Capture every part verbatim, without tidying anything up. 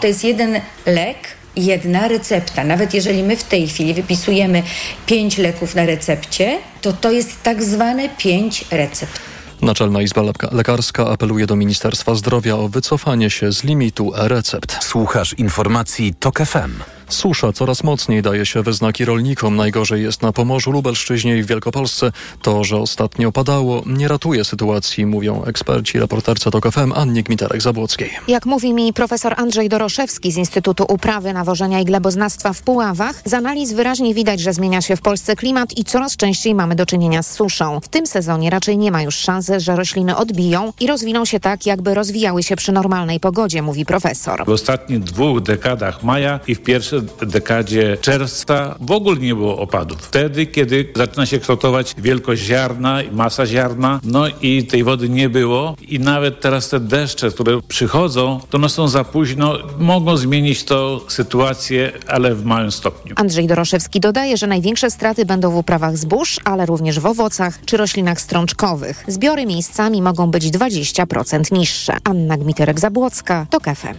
To jest jeden lek, jedna recepta. Nawet jeżeli my w tej chwili wypisujemy pięć leków na recepcie, to to jest tak zwane pięć recept. Naczelna Izba Lekarska apeluje do Ministerstwa Zdrowia o wycofanie się z limitu e-recept. Słuchasz informacji T O K F M. Susza coraz mocniej daje się we znaki rolnikom. Najgorzej jest na Pomorzu, Lubelszczyźnie i w Wielkopolsce. To, że ostatnio padało, nie ratuje sytuacji, mówią eksperci. Reporterce T O K F M Annie Gmitarek-Zabłockiej. Jak mówi mi profesor Andrzej Doroszewski z Instytutu Uprawy, Nawożenia i Gleboznawstwa w Puławach, z analiz wyraźnie widać, że zmienia się w Polsce klimat i coraz częściej mamy do czynienia z suszą. W tym sezonie raczej nie ma już szansy, że rośliny odbiją i rozwiną się tak, jakby rozwijały się przy normalnej pogodzie, mówi profesor. W ostatnich dwóch dekadach maja i w pierwszym W dekadzie czerwca w ogóle nie było opadów. Wtedy, kiedy zaczyna się kształtować wielkość ziarna i masa ziarna, no i tej wody nie było i nawet teraz te deszcze, które przychodzą, to one są za późno, mogą zmienić tą sytuację, ale w małym stopniu. Andrzej Doroszewski dodaje, że największe straty będą w uprawach zbóż, ale również w owocach czy roślinach strączkowych. Zbiory miejscami mogą być dwadzieścia procent niższe. Anna Gmiterek-Zabłocka, T O K F M.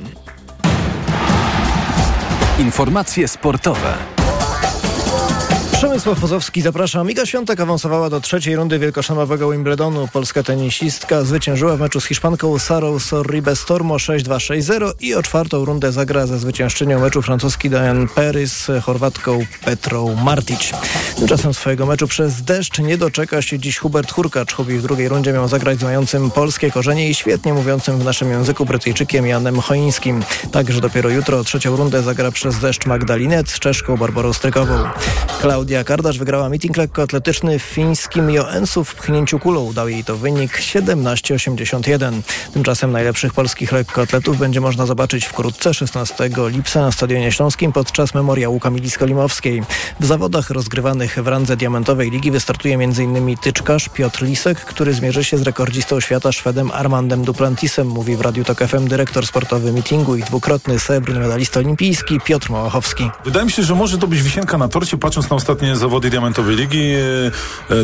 Informacje sportowe. Przemysław Pozowski, zapraszam. Iga Świątek awansowała do trzeciej rundy wielkoszanowego Wimbledonu. Polska tenisistka zwyciężyła w meczu z Hiszpanką Sarą Sorribes Tormo sześć dwa sześć zero i o czwartą rundę zagra ze zwyciężczynią meczu francuski Diane Perry z Chorwatką Petrą Martić. Tymczasem swojego meczu przez deszcz nie doczeka się dziś Hubert Hurkacz. Hubi w drugiej rundzie miał zagrać z mającym polskie korzenie i świetnie mówiącym w naszym języku Brytyjczykiem Janem Choińskim. Także dopiero jutro trzecią rundę zagra przez deszcz Magdalinet z Czeszką Barbarą Strykową. Klaudia Dia Kardasz wygrała meeting lekkoatletyczny w fińskim Joensuu w pchnięciu kulą. Dał jej to wynik siedemnaście osiemdziesiąt jeden. Tymczasem najlepszych polskich lekkoatletów będzie można zobaczyć wkrótce, szesnastego lipca, na Stadionie Śląskim podczas memoriału Kamili Skolimowskiej. W zawodach rozgrywanych w randze diamentowej ligi wystartuje m.in. tyczkarz Piotr Lisek, który zmierzy się z rekordzistą świata Szwedem Armandem Duplantisem, mówi w Radiu T O K F M dyrektor sportowy meetingu i dwukrotny srebrny medalista olimpijski Piotr Małachowski. Wydaje mi się, że może to być wisienka na torcie, patrząc na ostatnie zawody diamentowej ligi.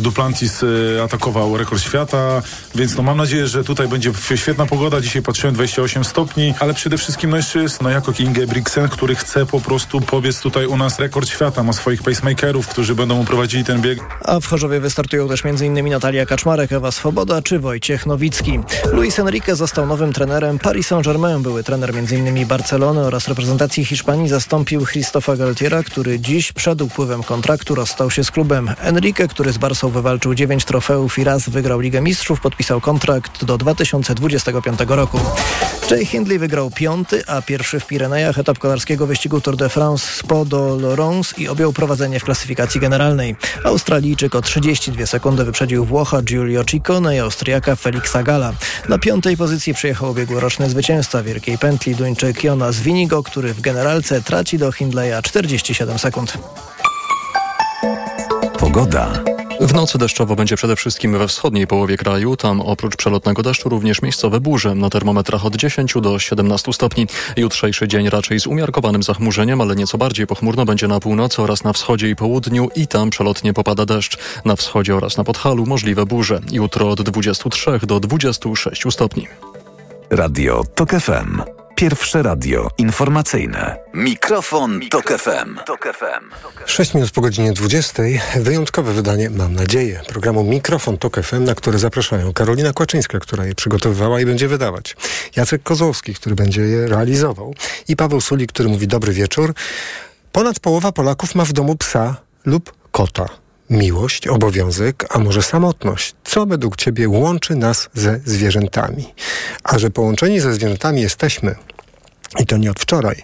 Duplantis atakował rekord świata, więc no mam nadzieję, że tutaj będzie świetna pogoda. Dzisiaj patrzyłem dwadzieścia osiem stopni, ale przede wszystkim no jeszcze jest no jako Ingebrigtsen, który chce po prostu pobiec tutaj u nas rekord świata. Ma swoich pacemakerów, którzy będą mu prowadzili ten bieg. A w Chorzowie wystartują też m.in. Natalia Kaczmarek, Ewa Swoboda czy Wojciech Nowicki. Luis Enrique został nowym trenerem Paris Saint-Germain. Były trener m.in. Barcelony oraz reprezentacji Hiszpanii zastąpił Christopha Galtiera, który dziś przed upływem kontraktu rozstał się z klubem. Enrique, który z Barsą wywalczył dziewięć trofeów i raz wygrał Ligę Mistrzów, podpisał kontrakt do dwa tysiące dwudziestego piątego roku. Jay Hindley wygrał piąty, a pierwszy w Pirenejach etap kolarskiego wyścigu Tour de France Spa de Lorence i objął prowadzenie w klasyfikacji generalnej. Australijczyk o trzydzieści dwie sekundy wyprzedził Włocha Giulio Ciccone i Austriaka Felixa Galla. Na piątej pozycji przyjechał ubiegłoroczny zwycięzca wielkiej pętli Duńczyk Jonas Vinigo, który w generalce traci do Hindleya czterdzieści siedem sekund. Pogoda. W nocy deszczowo będzie przede wszystkim we wschodniej połowie kraju. Tam oprócz przelotnego deszczu również miejscowe burze. Na termometrach od dziesięć do siedemnastu stopni. Jutrzejszy dzień raczej z umiarkowanym zachmurzeniem, ale nieco bardziej pochmurno będzie na północy oraz na wschodzie i południu i tam przelotnie popada deszcz. Na wschodzie oraz na Podhalu możliwe burze. Jutro od dwudziestu trzech do dwudziestu sześciu stopni. Radio T O K F M. Pierwsze radio informacyjne. Mikrofon, Mikrofon T O K F M. sześć minut po godzinie dwudziestej. Wyjątkowe wydanie, mam nadzieję, programu Mikrofon T O K F M, na które zapraszają Karolina Kłaczyńska, która je przygotowywała i będzie wydawać. Jacek Kozłowski, który będzie je realizował. I Paweł Sulik, który mówi dobry wieczór. Ponad połowa Polaków ma w domu psa lub kota. Miłość, obowiązek, a może samotność. Co według ciebie łączy nas ze zwierzętami? A że połączeni ze zwierzętami jesteśmy, i to nie od wczoraj,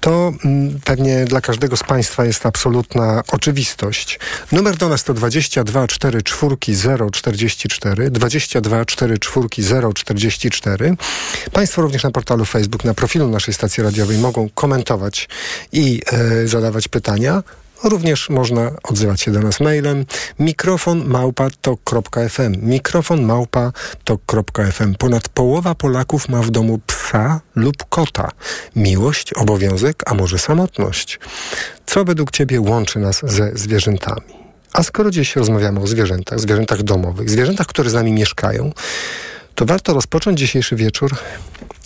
to mm, pewnie dla każdego z Państwa jest absolutna oczywistość. Numer do nas to dwadzieścia dwa czterdzieści cztery zero czterdzieści cztery, dwadzieścia dwa czterdzieści cztery zero czterdzieści cztery. Państwo również na portalu Facebook, na profilu naszej stacji radiowej mogą komentować i yy, zadawać pytania. Również można odzywać się do nas mailem mikrofon małpa tok kropka f m. mikrofon małpa tok kropka f m. Ponad połowa Polaków ma w domu psa lub kota. Miłość, obowiązek, a może samotność. Co według ciebie łączy nas ze zwierzętami? A skoro dziś rozmawiamy o zwierzętach, zwierzętach domowych, zwierzętach, które z nami mieszkają, to warto rozpocząć dzisiejszy wieczór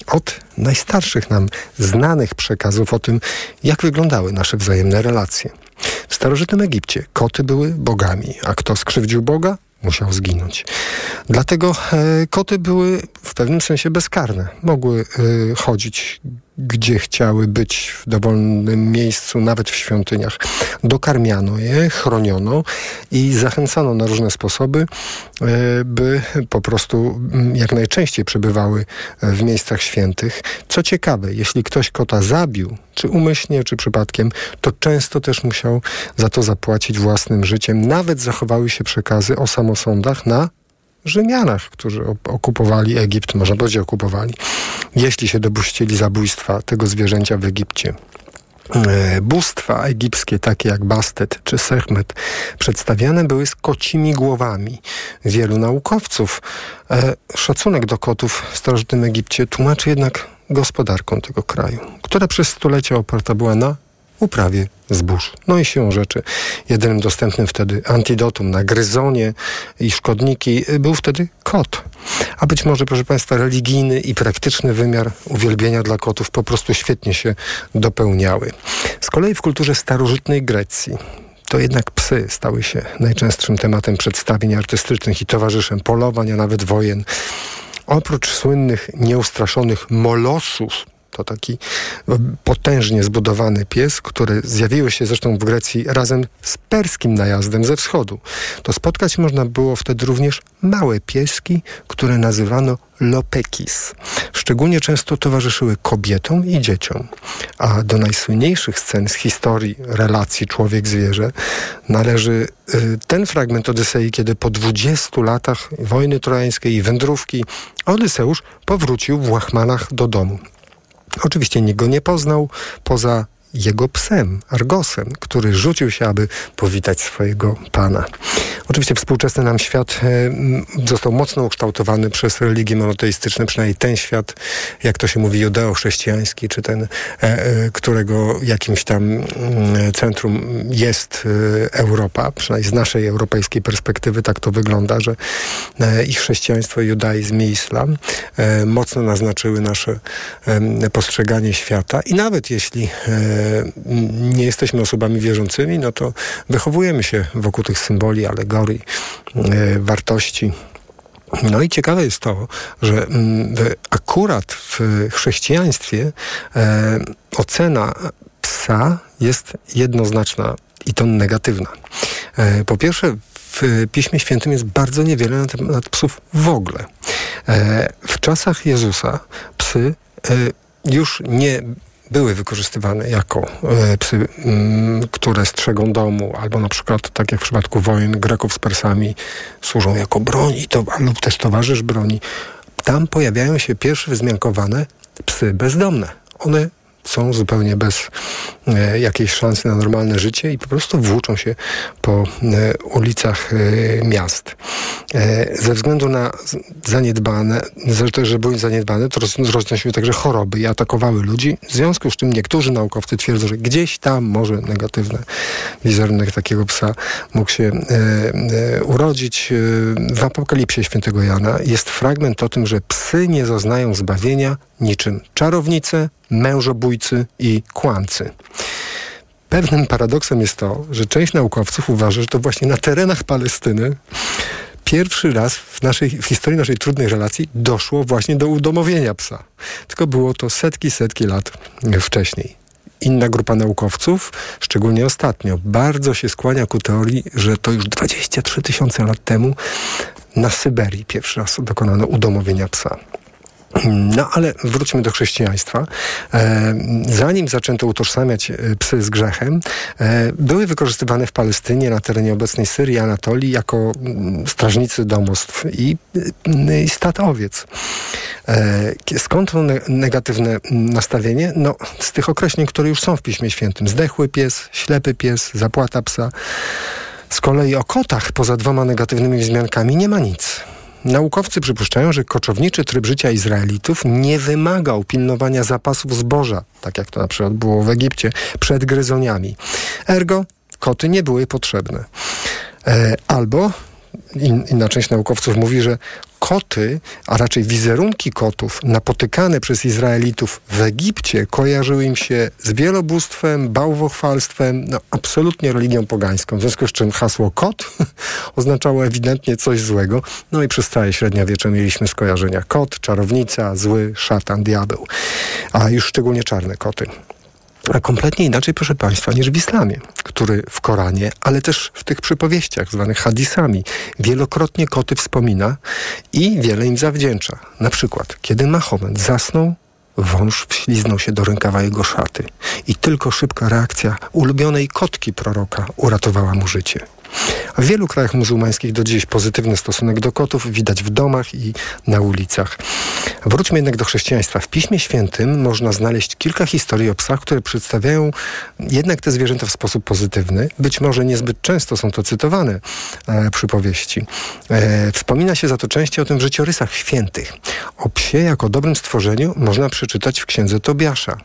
od najstarszych nam znanych przekazów o tym, jak wyglądały nasze wzajemne relacje. W starożytnym Egipcie koty były bogami, a kto skrzywdził Boga, musiał zginąć. Dlatego e, koty były w pewnym sensie bezkarne. Mogły e, chodzić gdzie chciały, być w dowolnym miejscu, nawet w świątyniach. Dokarmiano je, chroniono i zachęcano na różne sposoby, by po prostu jak najczęściej przebywały w miejscach świętych. Co ciekawe, jeśli ktoś kota zabił, czy umyślnie, czy przypadkiem, to często też musiał za to zapłacić własnym życiem. Nawet zachowały się przekazy o samosądach na Rzymianach, którzy okupowali Egipt, można powiedzieć okupowali, jeśli się dopuścili zabójstwa tego zwierzęcia w Egipcie. Bóstwa egipskie, takie jak Bastet czy Sechmet, przedstawiane były z kocimi głowami. Wielu naukowców szacunek do kotów w starożytnym Egipcie tłumaczy jednak gospodarką tego kraju, która przez stulecia oparta była na uprawie zbóż. No i siłą rzeczy jedynym dostępnym wtedy antidotum na gryzonie i szkodniki był wtedy kot. A być może, proszę Państwa, religijny i praktyczny wymiar uwielbienia dla kotów po prostu świetnie się dopełniały. Z kolei w kulturze starożytnej Grecji to jednak psy stały się najczęstszym tematem przedstawień artystycznych i towarzyszem polowań, a nawet wojen. Oprócz słynnych, nieustraszonych molosów, to taki potężnie zbudowany pies, który zjawiły się zresztą w Grecji razem z perskim najazdem ze wschodu. To spotkać można było wtedy również małe pieski, które nazywano lopekis. Szczególnie często towarzyszyły kobietom i dzieciom. A do najsłynniejszych scen z historii relacji człowiek-zwierzę należy ten fragment Odysei, kiedy po dwudziestu latach wojny trojańskiej i wędrówki Odyseusz powrócił w łachmanach do domu. Oczywiście nikt go nie poznał, poza jego psem, Argosem, który rzucił się, aby powitać swojego pana. Oczywiście współczesny nam świat e, został mocno ukształtowany przez religie monoteistyczne, przynajmniej ten świat, jak to się mówi, judeo-chrześcijański, czy ten, e, e, którego jakimś tam e, centrum jest e, Europa, przynajmniej z naszej europejskiej perspektywy tak to wygląda, że e, i chrześcijaństwo, i judaizm, i islam e, mocno naznaczyły nasze e, postrzeganie świata i nawet jeśli e, nie jesteśmy osobami wierzącymi, no to wychowujemy się wokół tych symboli, alegorii, wartości. No i ciekawe jest to, że akurat w chrześcijaństwie ocena psa jest jednoznaczna i to negatywna. Po pierwsze, w Piśmie Świętym jest bardzo niewiele na temat psów w ogóle. W czasach Jezusa psy już nie były wykorzystywane jako e, psy, m, które strzegą domu, albo na przykład, tak jak w przypadku wojen Greków z Persami, służą jako broń, i to, lub też towarzysz broni. Tam pojawiają się pierwsze wzmiankowane psy bezdomne. One są zupełnie bez e, jakiejś szansy na normalne życie i po prostu włóczą się po e, ulicach e, miast. E, ze względu na zaniedbane, też, że były zaniedbane, to roz, roznosiły także choroby i atakowały ludzi. W związku z czym niektórzy naukowcy twierdzą, że gdzieś tam może negatywny wizerunek takiego psa mógł się e, e, urodzić. W Apokalipsie Świętego Jana jest fragment o tym, że psy nie zaznają zbawienia niczym czarownice, mężobójcy i kłamcy. Pewnym paradoksem jest to, że część naukowców uważa, że to właśnie na terenach Palestyny pierwszy raz w, naszej, w historii naszej trudnej relacji doszło właśnie do udomowienia psa. Tylko było to setki, setki lat wcześniej. Inna grupa naukowców, szczególnie ostatnio, bardzo się skłania ku teorii, że to już dwadzieścia trzy tysiące lat temu na Syberii pierwszy raz dokonano udomowienia psa. No ale wróćmy do chrześcijaństwa. Zanim zaczęto utożsamiać psy z grzechem, były wykorzystywane w Palestynie, na terenie obecnej Syrii, Anatolii, jako strażnicy domostw i stad owiec. Skąd to negatywne nastawienie? No, z tych określeń, które już są w Piśmie Świętym. Zdechły pies, ślepy pies, zapłata psa. Z kolei o kotach, poza dwoma negatywnymi wzmiankami, nie ma nic. Naukowcy przypuszczają, że koczowniczy tryb życia Izraelitów nie wymagał pilnowania zapasów zboża, tak jak to na przykład było w Egipcie, przed gryzoniami. Ergo, koty nie były potrzebne. E, albo in, inna część naukowców mówi, że koty, a raczej wizerunki kotów napotykane przez Izraelitów w Egipcie kojarzyły im się z wielobóstwem, bałwochwalstwem, no, absolutnie religią pogańską. W związku z czym hasło kot oznaczało ewidentnie coś złego. No i przez całe średniowiecze mieliśmy skojarzenia. Kot, czarownica, zły, szatan, diabeł. A już szczególnie czarne koty. A kompletnie inaczej, proszę Państwa, niż w islamie, który w Koranie, ale też w tych przypowieściach zwanych hadisami wielokrotnie koty wspomina i wiele im zawdzięcza. Na przykład, kiedy Mahomet zasnął, wąż wśliznął się do rękawa jego szaty i tylko szybka reakcja ulubionej kotki proroka uratowała mu życie. W wielu krajach muzułmańskich do dziś pozytywny stosunek do kotów widać w domach i na ulicach. Wróćmy jednak do chrześcijaństwa. W Piśmie Świętym można znaleźć kilka historii o psach, które przedstawiają jednak te zwierzęta w sposób pozytywny. Być może niezbyt często są to cytowane e, przypowieści. E, wspomina się za to częściej o tym w życiorysach świętych. O psie jako dobrym stworzeniu można przeczytać w księdze Tobiasza.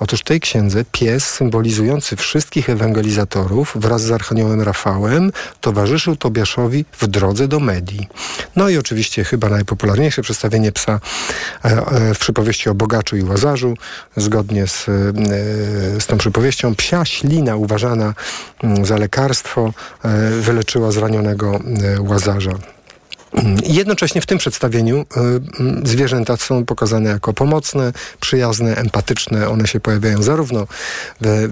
Otóż w tej księdze pies symbolizujący wszystkich ewangelizatorów wraz z archaniołem Rafałem towarzyszył Tobiaszowi w drodze do Medii. No i oczywiście chyba najpopularniejsze przedstawienie psa w przypowieści o bogaczu i łazarzu. Zgodnie z, z tą przypowieścią psia ślina uważana za lekarstwo wyleczyła zranionego łazarza. Jednocześnie w tym przedstawieniu y, zwierzęta są pokazane jako pomocne, przyjazne, empatyczne. One się pojawiają zarówno w,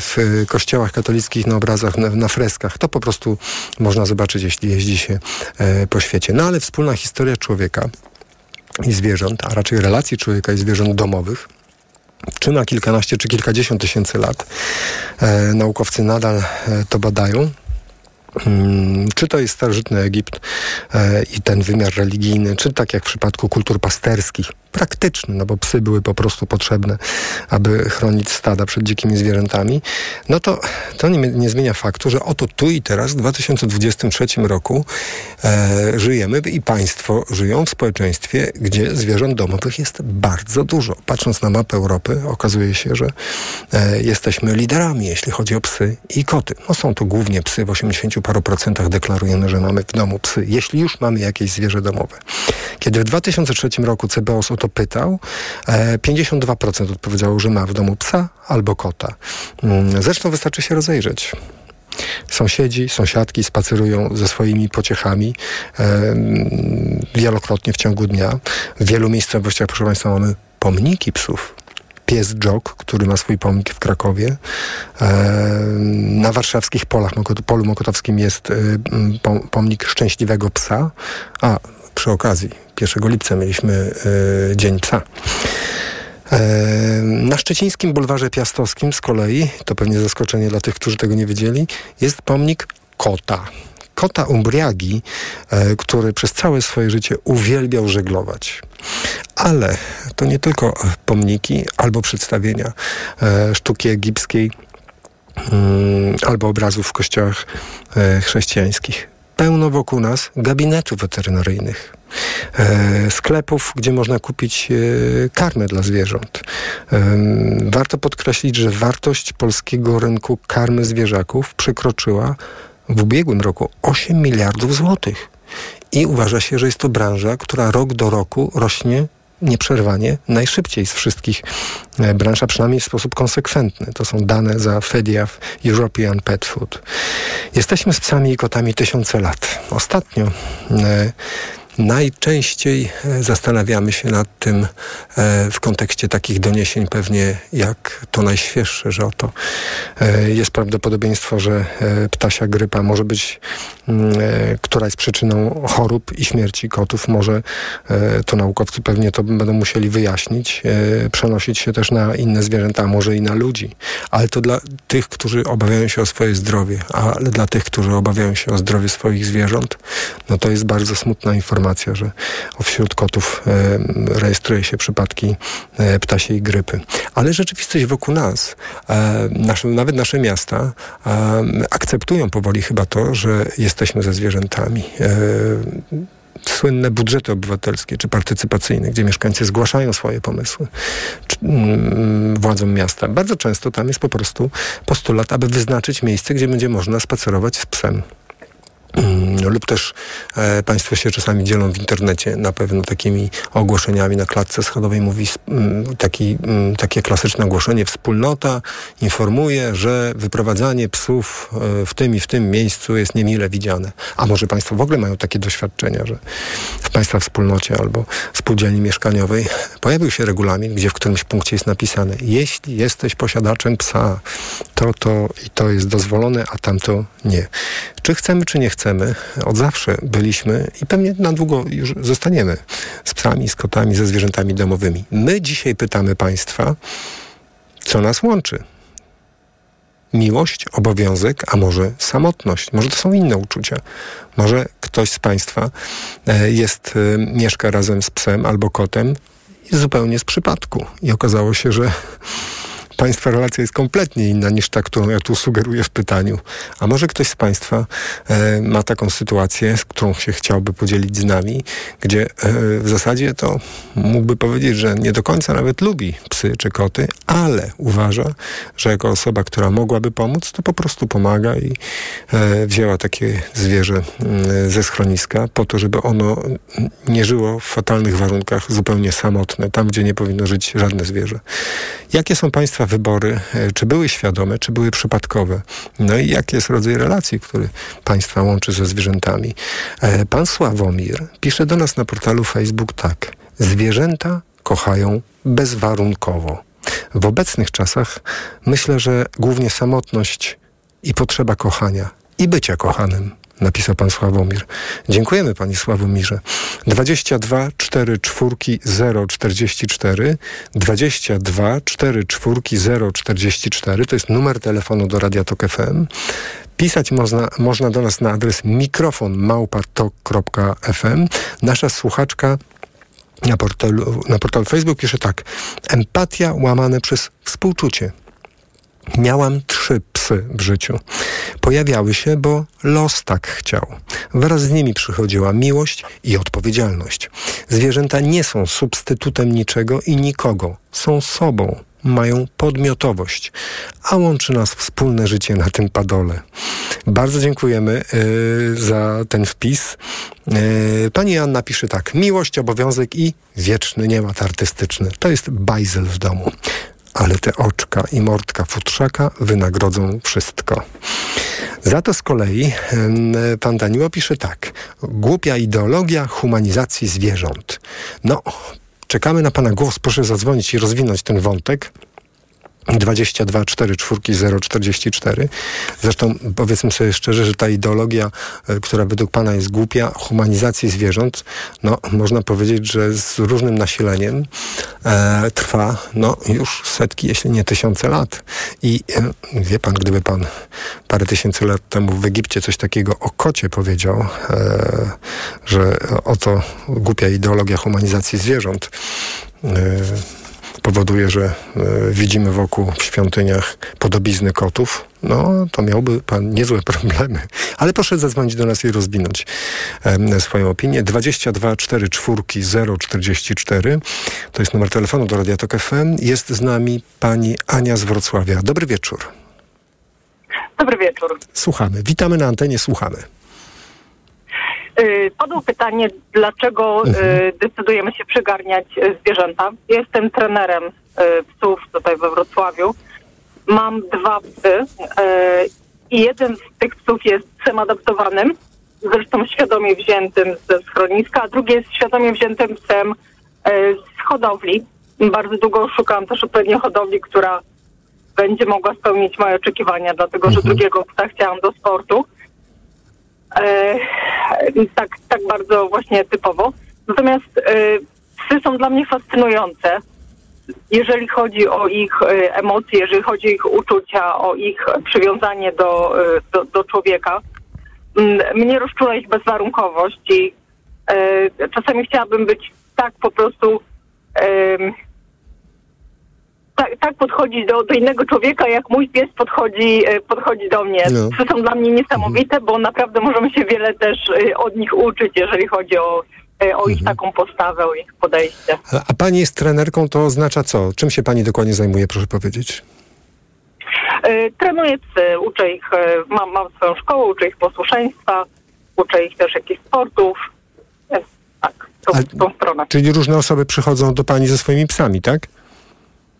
w kościołach katolickich, na obrazach, na, na freskach. To po prostu można zobaczyć, jeśli jeździ się y, po świecie. No ale wspólna historia człowieka i zwierząt, a raczej relacji człowieka i zwierząt domowych, czy na kilkanaście, czy kilkadziesiąt tysięcy lat. Y, naukowcy nadal y, to badają. Hmm, czy to jest starożytny Egipt e, i ten wymiar religijny, czy tak jak w przypadku kultur pasterskich, praktyczny, no bo psy były po prostu potrzebne, aby chronić stada przed dzikimi zwierzętami, no to to nie, nie zmienia faktu, że oto tu i teraz, w dwa tysiące dwudziestym trzecim roku e, żyjemy i państwo żyją w społeczeństwie, gdzie zwierząt domowych jest bardzo dużo. Patrząc na mapę Europy, okazuje się, że e, jesteśmy liderami, jeśli chodzi o psy i koty. No są to głównie psy, w osiemdziesięciu paru procentach deklarujemy, że mamy w domu psy, jeśli już mamy jakieś zwierzę domowe. Kiedy w dwa tysiące trzecim roku C B O S o to pytał, pięćdziesiąt dwa procent odpowiedziało, że ma w domu psa albo kota. Zresztą wystarczy się rozejrzeć. Sąsiedzi, sąsiadki spacerują ze swoimi pociechami e, wielokrotnie w ciągu dnia. W wielu miejscowościach, proszę Państwa, mamy pomniki psów. Pies Dżok, który ma swój pomnik w Krakowie. Na warszawskich polach, polu mokotowskim jest pomnik szczęśliwego psa. A przy okazji pierwszego lipca mieliśmy Dzień Psa. Na szczecińskim bulwarze Piastowskim z kolei, to pewnie zaskoczenie dla tych, którzy tego nie wiedzieli, jest pomnik kota. Kota Umbriagi, który przez całe swoje życie uwielbiał żeglować. Ale to nie tylko pomniki albo przedstawienia sztuki egipskiej albo obrazów w kościołach chrześcijańskich. Pełno wokół nas gabinetów weterynaryjnych, sklepów, gdzie można kupić karmę dla zwierząt. Warto podkreślić, że wartość polskiego rynku karmy zwierzaków przekroczyła w ubiegłym roku osiem miliardów złotych. I uważa się, że jest to branża, która rok do roku rośnie nieprzerwanie najszybciej z wszystkich branż, a przynajmniej w sposób konsekwentny. To są dane za FEDIAF, European Pet Food. Jesteśmy z psami i kotami tysiące lat. Ostatnio e, najczęściej zastanawiamy się nad tym e, w kontekście takich doniesień pewnie jak to najświeższe, że oto e, jest prawdopodobieństwo, że e, ptasia grypa może być, e, która jest przyczyną chorób i śmierci kotów. Może e, to naukowcy pewnie to będą musieli wyjaśnić, e, przenosić się też na inne zwierzęta, a może i na ludzi. Ale to dla tych, którzy obawiają się o swoje zdrowie, ale dla tych, którzy obawiają się o zdrowie swoich zwierząt, no to jest bardzo smutna informacja, że wśród kotów e, rejestruje się przypadki e, ptasiej grypy. Ale rzeczywistość wokół nas, e, nasze, nawet nasze miasta, e, akceptują powoli chyba to, że jesteśmy ze zwierzętami. E, Słynne budżety obywatelskie czy partycypacyjne, gdzie mieszkańcy zgłaszają swoje pomysły czy, mm, władzom miasta. Bardzo często tam jest po prostu postulat, aby wyznaczyć miejsce, gdzie będzie można spacerować z psem. lub też e, państwo się czasami dzielą w internecie na pewno takimi ogłoszeniami. Na klatce schodowej mówi m, taki, m, takie klasyczne ogłoszenie: wspólnota informuje, że wyprowadzanie psów w tym i w tym miejscu jest niemile widziane. A może państwo w ogóle mają takie doświadczenia, że w państwa wspólnocie albo spółdzielni mieszkaniowej pojawił się regulamin, gdzie w którymś punkcie jest napisane: jeśli jesteś posiadaczem psa, to to i to jest dozwolone, a tamto nie. Czy chcemy, czy nie chcemy, od zawsze byliśmy i pewnie na długo już zostaniemy z psami, z kotami, ze zwierzętami domowymi. My dzisiaj pytamy państwa, co nas łączy? Miłość, obowiązek, a może samotność. Może to są inne uczucia. Może ktoś z państwa jest, mieszka razem z psem albo kotem zupełnie z przypadku. I okazało się, że państwa relacja jest kompletnie inna niż ta, którą ja tu sugeruję w pytaniu. A może ktoś z państwa e, ma taką sytuację, z którą się chciałby podzielić z nami, gdzie e, w zasadzie to mógłby powiedzieć, że nie do końca nawet lubi psy czy koty, ale uważa, że jako osoba, która mogłaby pomóc, to po prostu pomaga i e, wzięła takie zwierzę e, ze schroniska po to, żeby ono nie żyło w fatalnych warunkach, zupełnie samotne, tam gdzie nie powinno żyć żadne zwierzę. Jakie są państwa wybory, czy były świadome, czy były przypadkowe? No i jaki jest rodzaj relacji, który państwa łączy ze zwierzętami? Pan Sławomir pisze do nas na portalu Facebook tak: zwierzęta kochają bezwarunkowo. W obecnych czasach myślę, że głównie samotność i potrzeba kochania i bycia kochanym, napisał pan Sławomir. Dziękujemy, panie Sławomirze. dwadzieścia dwa cztery cztery zero czterdzieści cztery dwadzieścia dwa cztery cztery zero czterdzieści cztery to jest numer telefonu do Radia Tok F M. Pisać można, można do nas na adres mikrofon małpa tok kropka f m. Nasza słuchaczka na portalu, na portalu Facebook pisze tak: empatia łamane przez współczucie. Miałam trzy psy w życiu. Pojawiały się, bo los tak chciał. Wraz z nimi przychodziła miłość i odpowiedzialność. Zwierzęta nie są substytutem niczego i nikogo. Są sobą. Mają podmiotowość. A łączy nas wspólne życie na tym padole. Bardzo dziękujemy yy, za ten wpis. Yy, pani Joanna pisze tak: miłość, obowiązek i wieczny nieład artystyczny. To jest bajzel w domu. Ale te oczka i mordka futrzaka wynagrodzą wszystko. Za to z kolei pan Danilo pisze tak: głupia ideologia humanizacji zwierząt. No, czekamy na pana głos, proszę zadzwonić i rozwinąć ten wątek. dwadzieścia dwa cztery cztery zero czterdzieści cztery. Zresztą powiedzmy sobie szczerze, że ta ideologia, która według pana jest głupia, humanizacji zwierząt, no można powiedzieć, że z różnym nasileniem e, trwa no już setki, jeśli nie tysiące lat. I e, wie pan, gdyby pan parę tysięcy lat temu w Egipcie coś takiego o kocie powiedział, e, że oto głupia ideologia humanizacji zwierząt e, powoduje, że y, widzimy wokół w świątyniach podobizny kotów, no to miałby pan niezłe problemy. Ale proszę zadzwonić do nas i rozwinąć e, swoją opinię. dwadzieścia dwa cztery cztery zero czterdzieści cztery to jest numer telefonu do Radia Tok F M. Jest z nami pani Ania z Wrocławia. Dobry wieczór. Dobry wieczór. Słuchamy. Witamy na antenie, słuchamy. Padło pytanie, dlaczego mhm. decydujemy się przygarniać zwierzęta. Jestem trenerem psów tutaj we Wrocławiu. Mam dwa psy i jeden z tych psów jest psem adoptowanym, zresztą świadomie wziętym ze schroniska, a drugi jest świadomie wziętym psem z hodowli. Bardzo długo szukałam też odpowiedniej hodowli, która będzie mogła spełnić moje oczekiwania, dlatego mhm. że drugiego psa chciałam do sportu. E, tak, tak bardzo właśnie typowo. Natomiast e, psy są dla mnie fascynujące, jeżeli chodzi o ich e, emocje, jeżeli chodzi o ich uczucia, o ich przywiązanie do, e, do, do człowieka. Mnie rozczula ich bezwarunkowość i e, czasami chciałabym być tak po prostu e, tak, tak podchodzić do, do innego człowieka, jak mój pies podchodzi, podchodzi do mnie. No. To są dla mnie niesamowite, bo naprawdę możemy się wiele też od nich uczyć, jeżeli chodzi o, o ich mhm. taką postawę, o ich podejście. A, a pani jest trenerką, to oznacza co? Czym się pani dokładnie zajmuje, proszę powiedzieć? Trenuję psy, uczę ich, mam, mam swoją szkołę, uczę ich posłuszeństwa, uczę ich też jakichś sportów. Tak, tą, A, tą stronę. Czyli różne osoby przychodzą do pani ze swoimi psami, tak?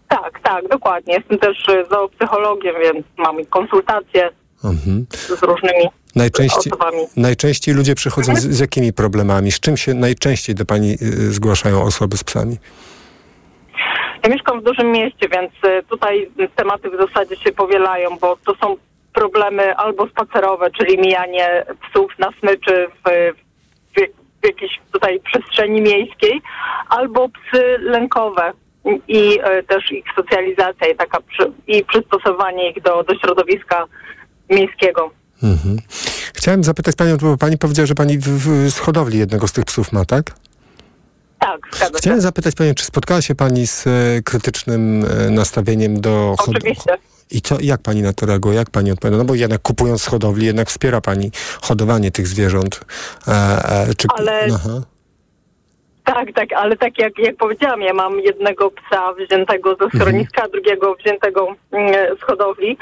Tak, tak, dokładnie. Jestem też zoopsychologiem, więc mam konsultacje mhm. z różnymi najczęściej, osobami. Najczęściej ludzie przychodzą mhm. z, z jakimi problemami? Z czym się najczęściej do pani y, zgłaszają osoby z psami? Ja mieszkam w dużym mieście, więc tutaj tematy w zasadzie się powielają, bo to są problemy albo spacerowe, czyli mijanie psów na smyczy w, w, w jakiejś tutaj przestrzeni miejskiej, albo psy lękowe i y, też ich socjalizacja i, taka przy, i przystosowanie ich do, do środowiska miejskiego. Mhm. Chciałem zapytać panią, bo pani powiedziała, że pani w, w, z hodowli jednego z tych psów ma, tak? Tak, zgadza się. Chciałem zapytać panią, czy spotkała się pani z e, krytycznym e, nastawieniem do hodowli? Oczywiście. I co, jak pani na to reaguje? Jak pani odpowiada? No bo jednak kupując z hodowli, jednak wspiera pani hodowanie tych zwierząt. E, e, czy... Ale... Aha. Tak, tak, ale tak jak, jak powiedziałam, ja mam jednego psa wziętego ze schroniska, mhm. drugiego wziętego z hodowli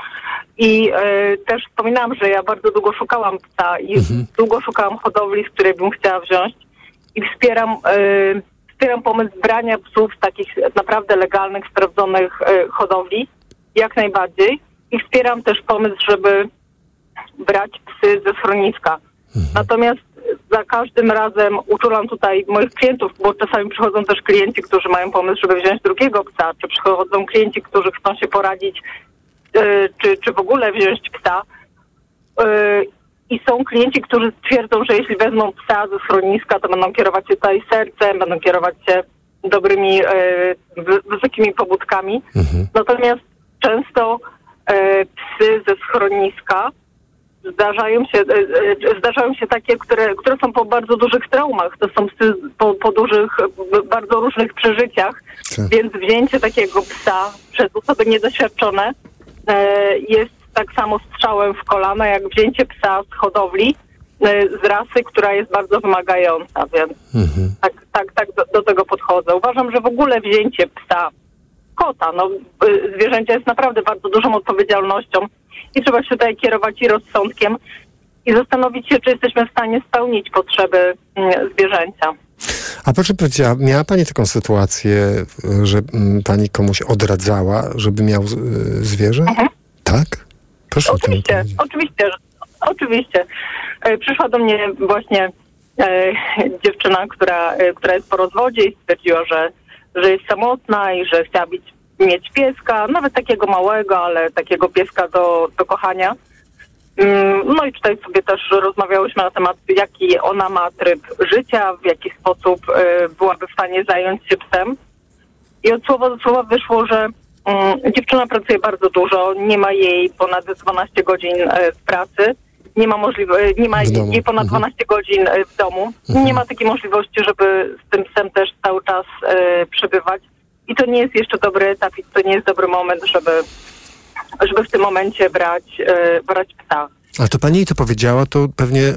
i y, też wspominałam, że ja bardzo długo szukałam psa i mhm. długo szukałam hodowli, z której bym chciała wziąć i wspieram, y, wspieram pomysł brania psów z takich naprawdę legalnych, sprawdzonych y, hodowli jak najbardziej i wspieram też pomysł, żeby brać psy ze schroniska. Mhm. Natomiast za każdym razem uczulam tutaj moich klientów, bo czasami przychodzą też klienci, którzy mają pomysł, żeby wziąć drugiego psa, czy przychodzą klienci, którzy chcą się poradzić, yy, czy, czy w ogóle wziąć psa. Yy, I są klienci, którzy twierdzą, że jeśli wezmą psa ze schroniska, to będą kierować się tutaj sercem, będą kierować się dobrymi, yy, wysokimi pobudkami. Mhm. Natomiast często yy, psy ze schroniska Zdarzają się, zdarzają się takie, które, które są po bardzo dużych traumach, to są psy po, po dużych, bardzo różnych przeżyciach, tak. Więc wzięcie takiego psa przez osoby niedoświadczone e, jest tak samo strzałem w kolano, jak wzięcie psa z hodowli, e, z rasy, która jest bardzo wymagająca, więc mhm. tak, tak, tak do, do tego podchodzę. Uważam, że w ogóle wzięcie psa, kota, no zwierzęcia jest naprawdę bardzo dużą odpowiedzialnością. I trzeba się tutaj kierować i rozsądkiem i zastanowić się, czy jesteśmy w stanie spełnić potrzeby zwierzęcia. A proszę powiedzieć, a miała pani taką sytuację, że pani komuś odradzała, żeby miał zwierzę? Mhm. Tak? Proszę oczywiście, oczywiście, oczywiście. Przyszła do mnie właśnie e, dziewczyna, która, która jest po rozwodzie i stwierdziła, że, że jest samotna i że chciała być mieć pieska, nawet takiego małego, ale takiego pieska do, do kochania. No i tutaj sobie też rozmawiałyśmy na temat, jaki ona ma tryb życia, w jaki sposób byłaby w stanie zająć się psem. I od słowa do słowa wyszło, że dziewczyna pracuje bardzo dużo, nie ma jej ponad dwanaście godzin w pracy, nie ma możliwości, nie ma jej ponad dwanaście mhm. godzin w domu, mhm. nie ma takiej możliwości, żeby z tym psem też cały czas przebywać. I to nie jest jeszcze dobry etap i to nie jest dobry moment, żeby, żeby w tym momencie brać, yy, brać psa. A to pani jej to powiedziała, to pewnie... Yy,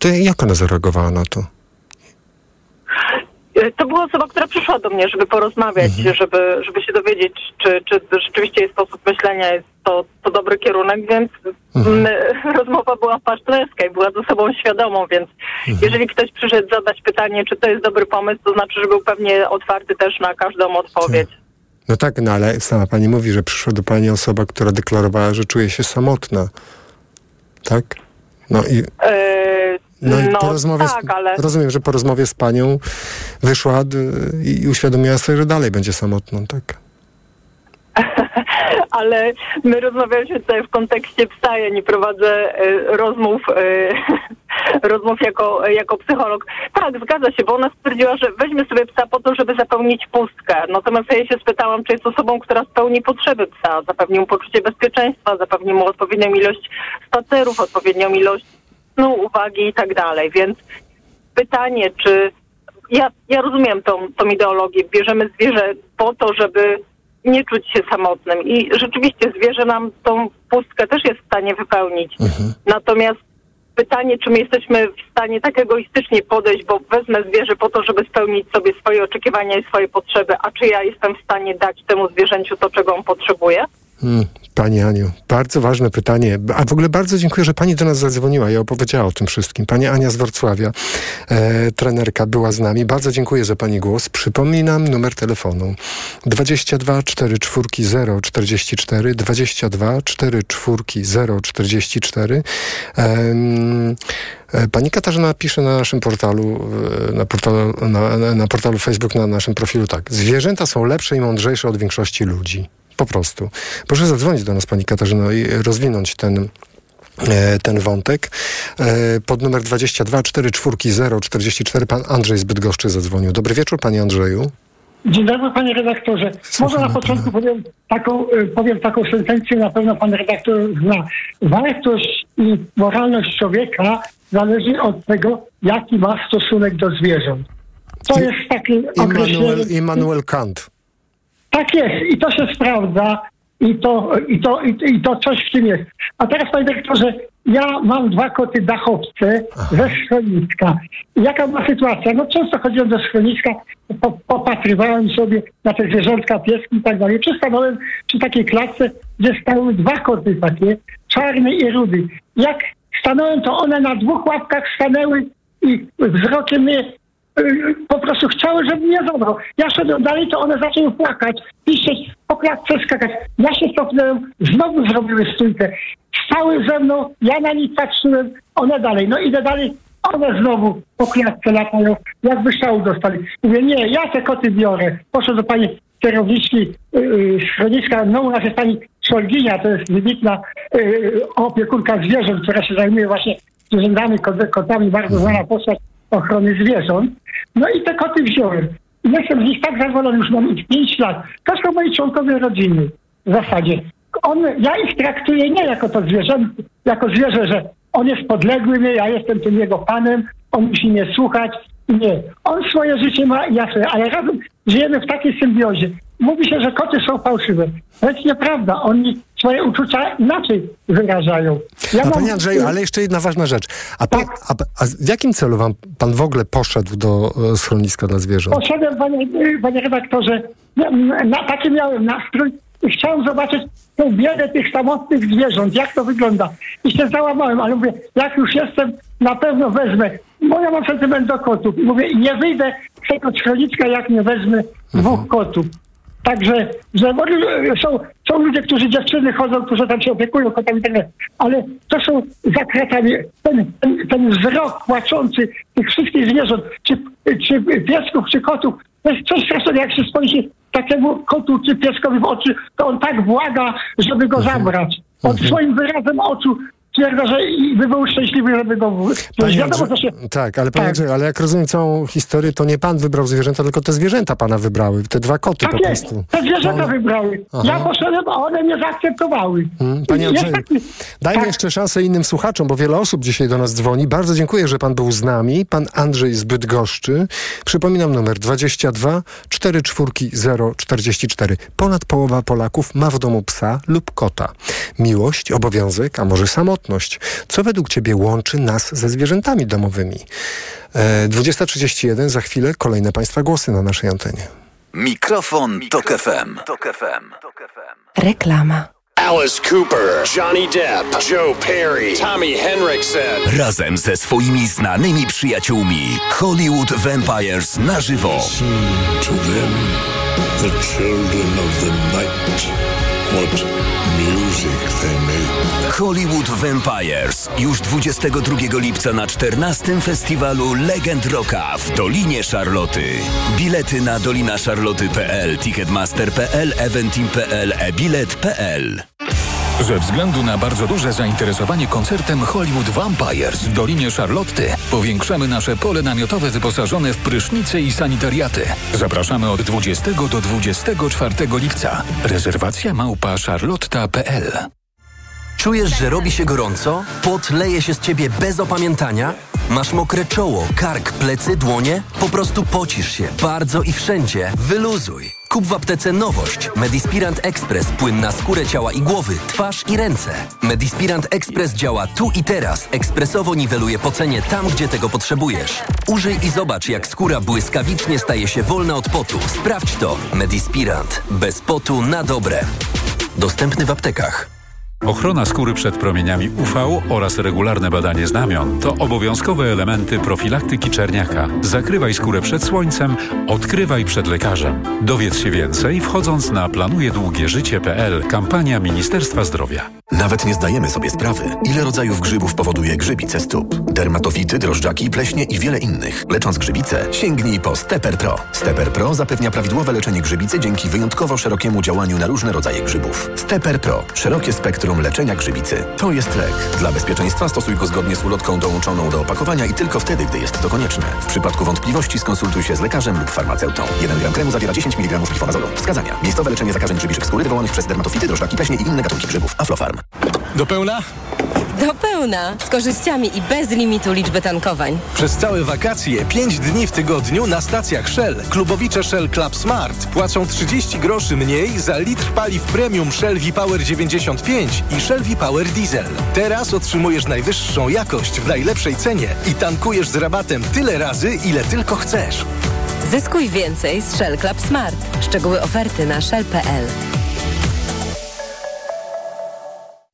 to jak ona zareagowała na to? Yy, to była osoba, która przyszła do mnie, żeby porozmawiać, mhm. żeby, żeby się dowiedzieć, czy, czy rzeczywiście jej sposób myślenia jest to, to dobry kierunek, więc mhm. yy, rozmowa była partnerska i była ze sobą świadomą, więc mhm. jeżeli ktoś przyszedł zadać pytanie, czy to jest dobry pomysł, to znaczy, że był pewnie otwarty też na każdą odpowiedź. Tak. No tak, no ale sama pani mówi, że przyszła do pani osoba, która deklarowała, że czuje się samotna. Tak? No i... Yy... No i no, po rozmowie tak, z, ale... rozumiem, że po rozmowie z panią wyszła d- i uświadomiła sobie, że dalej będzie samotną, tak? Ale my rozmawialiśmy tutaj w kontekście psa, ja nie prowadzę y, rozmów, y, rozmów jako, jako psycholog. Tak, zgadza się, bo ona stwierdziła, że weźmy sobie psa po to, żeby zapełnić pustkę. Natomiast ja jej się spytałam, czy jest osobą, która spełni potrzeby psa. Zapewni mu poczucie bezpieczeństwa, zapewni mu odpowiednią ilość spacerów, odpowiednią ilość snu, uwagi i tak dalej. Więc pytanie, czy... Ja, ja rozumiem tą, tą ideologię. Bierzemy zwierzę po to, żeby nie czuć się samotnym. I rzeczywiście zwierzę nam tą pustkę też jest w stanie wypełnić. Mhm. Natomiast pytanie, czy my jesteśmy w stanie tak egoistycznie podejść, bo wezmę zwierzę po to, żeby spełnić sobie swoje oczekiwania i swoje potrzeby, a czy ja jestem w stanie dać temu zwierzęciu to, czego on potrzebuje? Hmm, Pani Aniu. Bardzo ważne pytanie. A w ogóle bardzo dziękuję, że Pani do nas zadzwoniła i opowiedziała o tym wszystkim. Pani Ania z Wrocławia, e, trenerka, była z nami. Bardzo dziękuję za Pani głos. Przypominam numer telefonu dwadzieścia dwa czterdzieści cztery zero czterdzieści cztery dwadzieścia dwa czterdzieści cztery zero czterdzieści cztery. Ehm, Pani Katarzyna pisze na naszym portalu, na portalu, na, na portalu Facebook, na naszym profilu tak. Zwierzęta są lepsze i mądrzejsze od większości ludzi. Po prostu. Proszę zadzwonić do nas, Pani Katarzyno, i rozwinąć ten, ten wątek. Pod numer dwadzieścia dwa czterdzieści cztery zero czterdzieści cztery pan Andrzej z Bydgoszczy zadzwonił. Dobry wieczór, Panie Andrzeju. Dzień dobry, Panie redaktorze. Słucham. Może na początku powiem taką, powiem taką sentencję, na pewno Pan redaktor zna. Wartość i moralność człowieka zależy od tego, jaki ma stosunek do zwierząt. To jest taki określenie... Immanuel Kant. Tak jest i to się sprawdza i to, i to, i, i to coś w tym jest. A teraz, Panie dyrektorze, ja mam dwa koty dachowce ze schroniska. Jaka była sytuacja? No często chodziłem do schroniska, po, popatrywałem sobie na te zwierzątka, pieski i tak dalej. Przestanąłem przy takiej klatce, gdzie stały dwa koty takie, czarny i rudy. Jak stanąłem, to one na dwóch łapkach stanęły i wzrokiem mnie po prostu chciały, żeby mnie zabrał. Ja szedłem dalej, to one zaczęły płakać, piszeć, po klatce skakać. Ja się cofnąłem, znowu zrobiły stójkę. Stały ze mną, ja na nich patrzyłem, one dalej. No idę dalej, one znowu po klatce latają, jakby szału dostali. Mówię, nie, ja te koty biorę. Poszedł do pani kierowniczki yy, schroniska, no u nas jest pani Szolginia, to jest wybitna yy, opiekunka zwierząt, która się zajmuje właśnie zwierzętami, kotami, bardzo znana postać ochrony zwierząt. No i te koty wziąłem. I jestem z nich tak zadowolony, już mam ich pięć lat. To są moi członkowie rodziny w zasadzie. On, ja ich traktuję nie jako to zwierzę, jako zwierzę, że on jest podległy mnie, ja jestem tym jego panem, on musi mnie słuchać. Nie. On swoje życie ma, ja sobie, ale razem żyjemy w takiej symbiozie. Mówi się, że koty są fałszywe. Lecz nieprawda. Oni swoje uczucia inaczej wyrażają. Ja no, mam... Panie Andrzeju, ale jeszcze jedna ważna rzecz. A, tak. pa, a, a w jakim celu wam, pan w ogóle poszedł do schroniska dla zwierząt? Poszedłem, panie, panie redaktorze. Na, taki miałem nastrój i chciałem zobaczyć tę biedę tych samotnych zwierząt. Jak to wygląda. I się załamałem, ale mówię, jak już jestem, na pewno wezmę. Moja mam sentyment do kotów. Mówię, nie wyjdę z tego schroniska, jak nie wezmę dwóch mhm. kotów. Także że są, są ludzie, którzy dziewczyny chodzą, którzy tam się opiekują kotami, ale to są za kratami. Ten, ten, ten wzrok płaczący tych wszystkich zwierząt, czy, czy piesków, czy kotów, to jest coś strasznego. Jak się spojrzy takiemu kotu czy pieskowi w oczy, to on tak błaga, żeby go zabrać. On swoim wyrazem oczu twierdza, że by był szczęśliwy, żeby go... Wiadomo, że się... Tak, ale panie tak. Andrzeju, ale jak rozumiem całą historię, to nie pan wybrał zwierzęta, tylko te zwierzęta pana wybrały, te dwa koty tak po jest. prostu. Te zwierzęta one... wybrały. Aha. Ja poszedłem, a one mnie zaakceptowały. Hmm, panie Andrzeju, taki... dajmy tak. jeszcze szansę innym słuchaczom, bo wiele osób dzisiaj do nas dzwoni. Bardzo dziękuję, że pan był z nami. Pan Andrzej z Bydgoszczy. Przypominam numer dwadzieścia dwa czterdzieści cztery zero czterdzieści cztery. Ponad połowa Polaków ma w domu psa lub kota. Miłość, obowiązek, a może samotność. Co według Ciebie łączy nas ze zwierzętami domowymi? E, dwudziesta trzydzieści jeden, za chwilę kolejne Państwa głosy na naszej antenie. Mikrofon, Mikrofon Tok F M. Tok F M. Reklama. Alice Cooper, Johnny Depp, Joe Perry, Tommy Henriksen. Razem ze swoimi znanymi przyjaciółmi Hollywood Vampires na żywo. To them, the children of the night, what music they make. Hollywood Vampires. Już dwudziestego drugiego lipca na czternastym Festiwalu Legend Rocka w Dolinie Szarloty. Bilety na dolinaszarloty kropka p l, ticketmaster kropka p l, eventim kropka p l, e bilet kropka p l. Ze względu na bardzo duże zainteresowanie koncertem Hollywood Vampires w Dolinie Szarlotty powiększamy nasze pole namiotowe wyposażone w prysznice i sanitariaty. Zapraszamy od dwudziestego do dwudziestego czwartego lipca. Rezerwacja małpa szarlotta kropka p l. Czujesz, że robi się gorąco? Pot leje się z ciebie bez opamiętania? Masz mokre czoło, kark, plecy, dłonie? Po prostu pocisz się bardzo i wszędzie. Wyluzuj! Kup w aptece Nowość. Medispirant Express, płyn na skórę ciała i głowy, twarz i ręce. Medispirant Express działa tu i teraz. Ekspresowo niweluje pocenie tam, gdzie tego potrzebujesz. Użyj i zobacz, jak skóra błyskawicznie staje się wolna od potu. Sprawdź to. Medispirant. Bez potu na dobre. Dostępny w aptekach. Ochrona skóry przed promieniami U V oraz regularne badanie znamion to obowiązkowe elementy profilaktyki czerniaka. Zakrywaj skórę przed słońcem, odkrywaj przed lekarzem. Dowiedz się więcej wchodząc na planujedługieżycie kropka p l. Kampania Ministerstwa Zdrowia. Nawet nie zdajemy sobie sprawy, ile rodzajów grzybów powoduje grzybice stóp. Dermatofity, drożdżaki, pleśnie i wiele innych. Lecząc grzybice, sięgnij po Stepper Pro. Stepper Pro zapewnia prawidłowe leczenie grzybicy dzięki wyjątkowo szerokiemu działaniu na różne rodzaje grzybów. Stepper Pro. Szerokie spektrum leczenia grzybicy. To jest lek. Dla bezpieczeństwa stosuj go zgodnie z ulotką dołączoną do opakowania i tylko wtedy, gdy jest to konieczne. W przypadku wątpliwości skonsultuj się z lekarzem lub farmaceutą. jeden gram kremu zawiera dziesięć miligramów glifonazolu. Wskazania. Miejscowe leczenie zakażeń grzybiczych skóry wywołanych przez dermatofity, drożdżaki, pleśnie i inne gatunki grzybów. Aflofarm. Do pełna? Do pełna. Z korzyściami i bez limitu liczby tankowań. Przez całe wakacje, pięć dni w tygodniu na stacjach Shell. Klubowicze Shell Club Smart płacą trzydzieści groszy mniej za litr paliw premium Shell V-Power dziewięćdziesiąt pięć i Shell V-Power Diesel. Teraz otrzymujesz najwyższą jakość w najlepszej cenie i tankujesz z rabatem tyle razy, ile tylko chcesz. Zyskuj więcej z Shell Club Smart. Szczegóły oferty na shell kropka p l.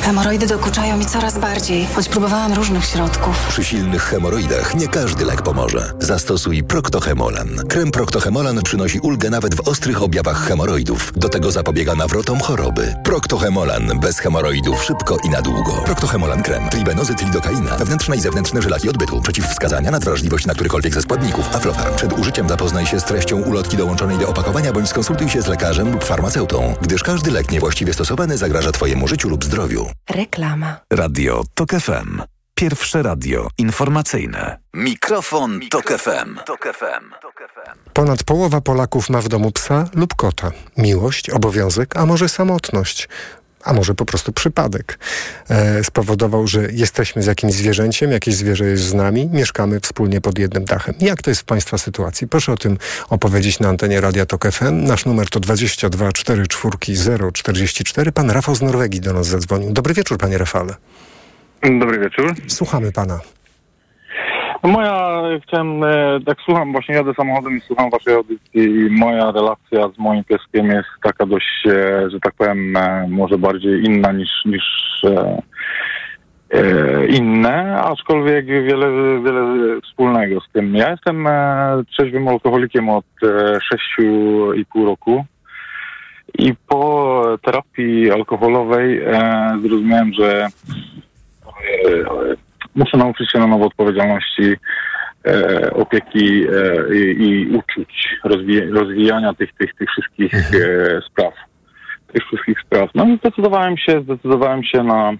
Hemoroidy dokuczają mi coraz bardziej, choć próbowałam różnych środków. Przy silnych hemoroidach nie każdy lek pomoże. Zastosuj Proctohemolan. Krem Proctohemolan przynosi ulgę nawet w ostrych objawach hemoroidów. Do tego zapobiega nawrotom choroby. Proctohemolan. Bez hemoroidów szybko i na długo. Proctohemolan krem. Tribenozy, tridokaina. Wewnętrzne i zewnętrzne żylaki odbytu. Przeciwwskazania na wrażliwość na którykolwiek ze składników. Aflofarm. Przed użyciem zapoznaj się z treścią ulotki dołączonej do opakowania bądź skonsultuj się z lekarzem lub farmaceutą, gdyż każdy lek niewłaściwie stosowany zagraża twojemu życiu lub zdrowiu. Reklama. Radio TOK F M. Pierwsze radio informacyjne. Mikrofon, Mikrofon Tok F M. Ponad połowa Polaków ma w domu psa lub kota. Miłość, obowiązek, a może samotność, a może po prostu przypadek e, spowodował, że jesteśmy z jakimś zwierzęciem, jakieś zwierzę jest z nami, mieszkamy wspólnie pod jednym dachem. Jak to jest w Państwa sytuacji? Proszę o tym opowiedzieć na antenie Radia TOK F M. Nasz numer to dwadzieścia dwa czterdzieści cztery zero czterdzieści cztery. Pan Rafał z Norwegii do nas zadzwonił. Dobry wieczór, panie Rafale. Dobry wieczór. Słuchamy pana. No moja, chciałem, tak słucham, właśnie jadę samochodem i słucham waszej audycji i moja relacja z moim pieskiem jest taka dość, że tak powiem, może bardziej inna niż, niż e, inne, aczkolwiek wiele, wiele wspólnego z tym. Ja jestem trzeźwym alkoholikiem od sześciu i pół roku. I po terapii alkoholowej e, zrozumiałem, że e, muszę nauczyć się na nowo odpowiedzialności, e, opieki e, i, i uczuć, rozwij- rozwijania tych, tych, tych wszystkich e, spraw. Tych wszystkich spraw. No i zdecydowałem się, zdecydowałem się na e,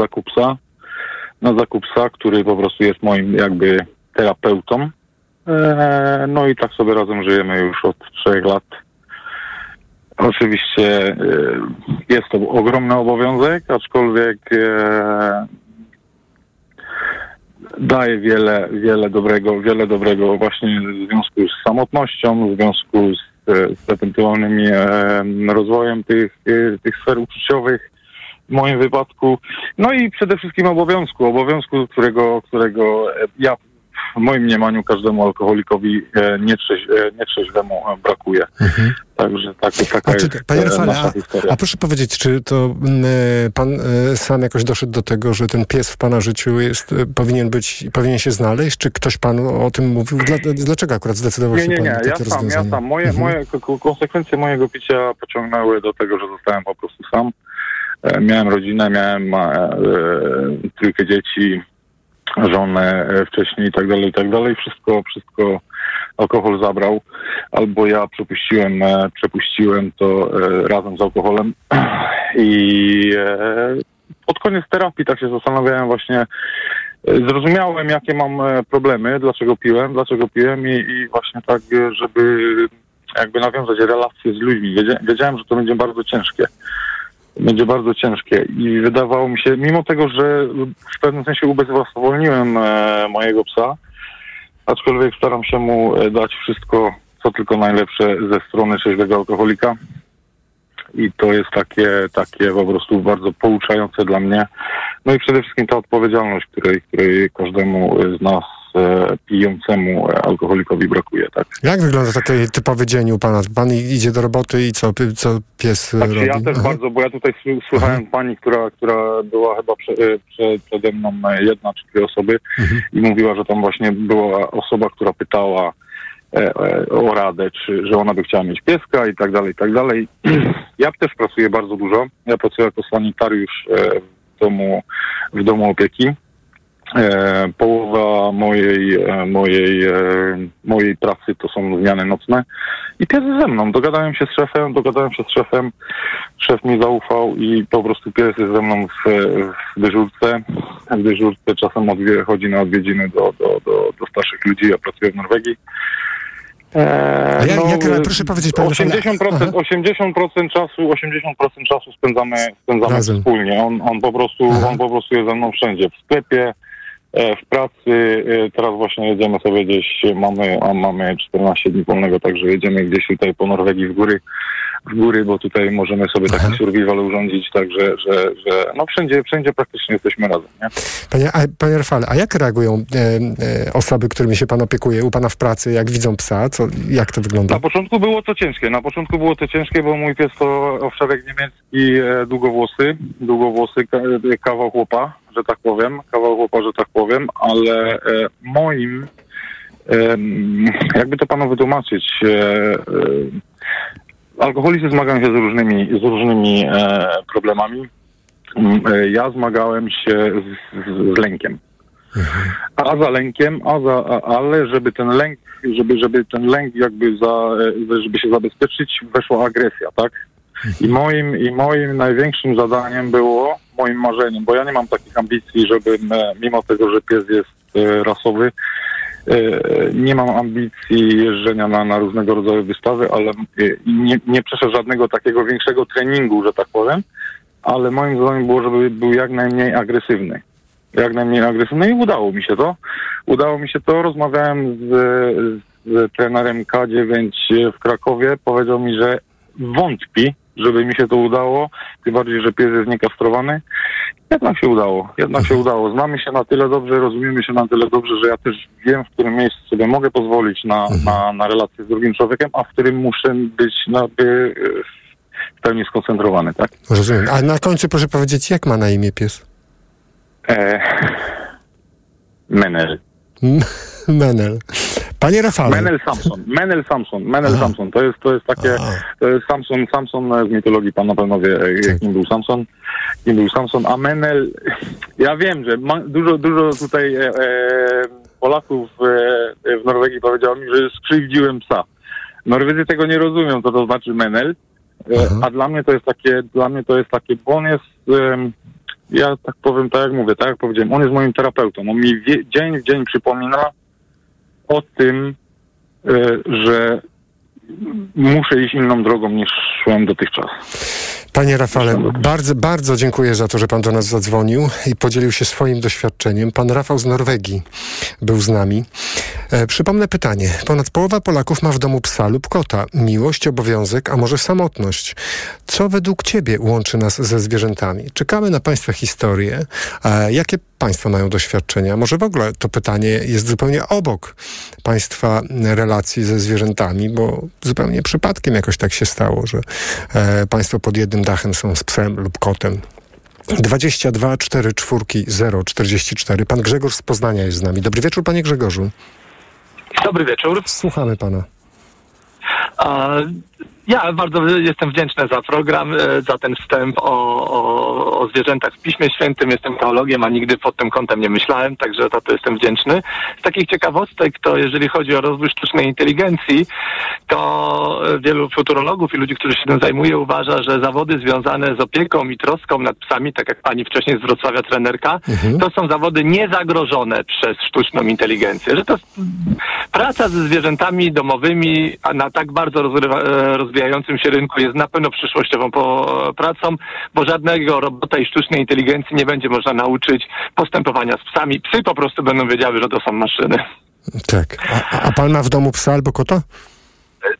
zakup psa, na zakup psa, który po prostu jest moim jakby terapeutą. E, no i tak sobie razem żyjemy już od trzech lat. Oczywiście e, jest to ogromny obowiązek, aczkolwiek e, daje wiele, wiele dobrego, wiele dobrego właśnie w związku z samotnością, w związku z, z ewentualnym e, rozwojem tych, e, tych sfer uczuciowych w moim wypadku. No i przede wszystkim obowiązku, obowiązku, którego, którego ja w moim mniemaniu każdemu alkoholikowi e, nietrzeźwemu e, brakuje. Mhm. Także tak, taka a czy, jest panie Rafale, nasza historia. A, a proszę powiedzieć, czy to y, pan y, sam jakoś doszedł do tego, że ten pies w pana życiu jest, y, powinien być, powinien się znaleźć? Czy ktoś panu o tym mówił? Dla, dlaczego akurat zdecydował nie, się nie, pan na takie ja rozwiązanie? Sam, ja sam. Moje, mhm. moje, konsekwencje mojego picia pociągnęły do tego, że zostałem po prostu sam. E, miałem rodzinę, miałem e, trójkę dzieci, żonę wcześniej i tak dalej, i tak dalej. Wszystko, wszystko alkohol zabrał. Albo ja przepuściłem, przepuściłem to razem z alkoholem. I pod koniec terapii tak się zastanawiałem właśnie, zrozumiałem jakie mam problemy, dlaczego piłem, dlaczego piłem i, i właśnie tak, żeby jakby nawiązać relacje z ludźmi. Wiedziałem, że to będzie bardzo ciężkie. Będzie bardzo ciężkie i wydawało mi się, mimo tego, że w pewnym sensie ubezwłasnowolniłem mojego psa, aczkolwiek staram się mu dać wszystko, co tylko najlepsze ze strony trzeźwego alkoholika. I to jest takie, takie po prostu bardzo pouczające dla mnie. No i przede wszystkim ta odpowiedzialność, której, której każdemu z nas e, pijącemu alkoholikowi brakuje. Tak? Jak wygląda taki typowy dzień u pana? Pan idzie do roboty i co, co pies znaczy, robi? Ja też Aha. bardzo, bo ja tutaj słyszałem Aha. pani, która, która była chyba prze, prze, przede mną jedna czy dwie osoby mhm. i mówiła, że tam właśnie była osoba, która pytała o radę, czy że ona by chciała mieć pieska i tak dalej, i tak dalej. Ja też pracuję bardzo dużo. Ja pracuję jako sanitariusz w domu, w domu opieki. Połowa mojej, mojej, mojej pracy to są zmiany nocne. I pies ze mną. Dogadałem się z szefem, dogadałem się z szefem. Szef mi zaufał i po prostu pies jest ze mną w, w dyżurce. W dyżurce czasem odwie, chodzi na odwiedziny do, do, do, do starszych ludzi. Ja pracuję w Norwegii. Eee, ja, no, jak, proszę powiedzieć, osiemdziesiąt procent, osiemdziesiąt procent czasu, osiemdziesiąt procent czasu spędzamy, spędzamy wspólnie. On, on, po prostu, on po prostu jest ze mną wszędzie. W sklepie, e, w pracy. E, teraz właśnie jedziemy sobie gdzieś, mamy, a mamy czternaście dni wolnego, także jedziemy gdzieś tutaj po Norwegii w góry, w góry, bo tutaj możemy sobie taki Aha. survival urządzić, także że, że no wszędzie, wszędzie praktycznie jesteśmy razem. Nie? Panie, a, panie Rafale, a jak reagują e, e, osoby, którymi się pan opiekuje u pana w pracy, jak widzą psa? Co, jak to wygląda? Na początku było to ciężkie, na początku było to ciężkie, bo mój pies to owczarek niemiecki, e, długowłosy, długowłosy, ka, e, kawał chłopa, że tak powiem, kawał chłopa, że tak powiem, ale e, moim, e, jakby to panu wytłumaczyć, e, e, alkoholicy zmagają się z różnymi, z różnymi e, problemami. E, ja zmagałem się z, z, z lękiem. A za lękiem, a za, a, ale żeby ten lęk, żeby, żeby ten lęk jakby za, żeby się zabezpieczyć, weszła agresja, tak? I moim, i moim największym zadaniem było, moim marzeniem, bo ja nie mam takich ambicji, żebym, mimo tego, że pies jest e, rasowy, nie mam ambicji jeżdżenia na, na różnego rodzaju wystawy, ale nie, nie przeszedł żadnego takiego większego treningu, że tak powiem, ale moim zadaniem było, żeby był jak najmniej agresywny. Jak najmniej agresywny i udało mi się to. Udało mi się to. Rozmawiałem z, z trenerem K dziewięć w Krakowie. Powiedział mi, że wątpi, żeby mi się to udało, tym bardziej, że pies jest niekastrowany. Jednak się udało, jednak się udało. Znamy się na tyle dobrze, rozumiemy się na tyle dobrze, że ja też wiem, w którym miejscu sobie mogę pozwolić na, na, na relację z drugim człowiekiem, a w którym muszę być na, by, w pełni skoncentrowany, tak? Rozumiem. A na końcu proszę powiedzieć, jak ma na imię pies? E... Menel. Menel. Panie Rafale. Menel Samson. Menel Samson. Menel Aha. Samson. To jest, to jest takie... To jest Samson, Samson z mitologii. Pan na pewno wie, tak. kim był Samson. Kim był Samson. A Menel... Ja wiem, że ma, dużo, dużo tutaj e, Polaków e, w Norwegii powiedziało mi, że skrzywdziłem psa. Norwedzy tego nie rozumią, co to znaczy Menel. E, a dla mnie to jest takie... Dla mnie to jest takie... Bo on jest... E, ja tak powiem, tak jak mówię, tak jak powiedziałem. On jest moim terapeutą. On mi wie, dzień w dzień przypomina o tym, że muszę iść inną drogą niż szłem dotychczas. Panie Rafale, bardzo, bardzo dziękuję za to, że pan do nas zadzwonił i podzielił się swoim doświadczeniem. Pan Rafał z Norwegii był z nami. E, przypomnę pytanie. Ponad połowa Polaków ma w domu psa lub kota. Miłość, obowiązek, a może samotność. Co według ciebie łączy nas ze zwierzętami? Czekamy na państwa historie. E, jakie państwo mają doświadczenia? Może w ogóle to pytanie jest zupełnie obok państwa relacji ze zwierzętami, bo zupełnie przypadkiem jakoś tak się stało, że e, państwo pod jednym dachem są z psem lub kotem. dwadzieścia dwa czterdzieści cztery zero czterdzieści cztery. Pan Grzegorz z Poznania jest z nami. Dobry wieczór, panie Grzegorzu. Dobry wieczór. Słuchamy pana. A, Ja bardzo jestem wdzięczny za program, za ten wstęp o, o, o zwierzętach w Piśmie Świętym. Jestem teologiem, a nigdy pod tym kątem nie myślałem, także za to jestem wdzięczny. Z takich ciekawostek, to jeżeli chodzi o rozwój sztucznej inteligencji, to wielu futurologów i ludzi, którzy się tym zajmują, uważa, że zawody związane z opieką i troską nad psami, tak jak pani wcześniej z Wrocławia, trenerka, mhm. to są zawody niezagrożone przez sztuczną inteligencję. Że to praca ze zwierzętami domowymi na tak bardzo rozwijającym się rynku jest na pewno przyszłościową pracą, bo żadnego robota i sztucznej inteligencji nie będzie można nauczyć postępowania z psami. Psy po prostu będą wiedziały, że to są maszyny. Tak. A, a pan ma w domu psa albo kota?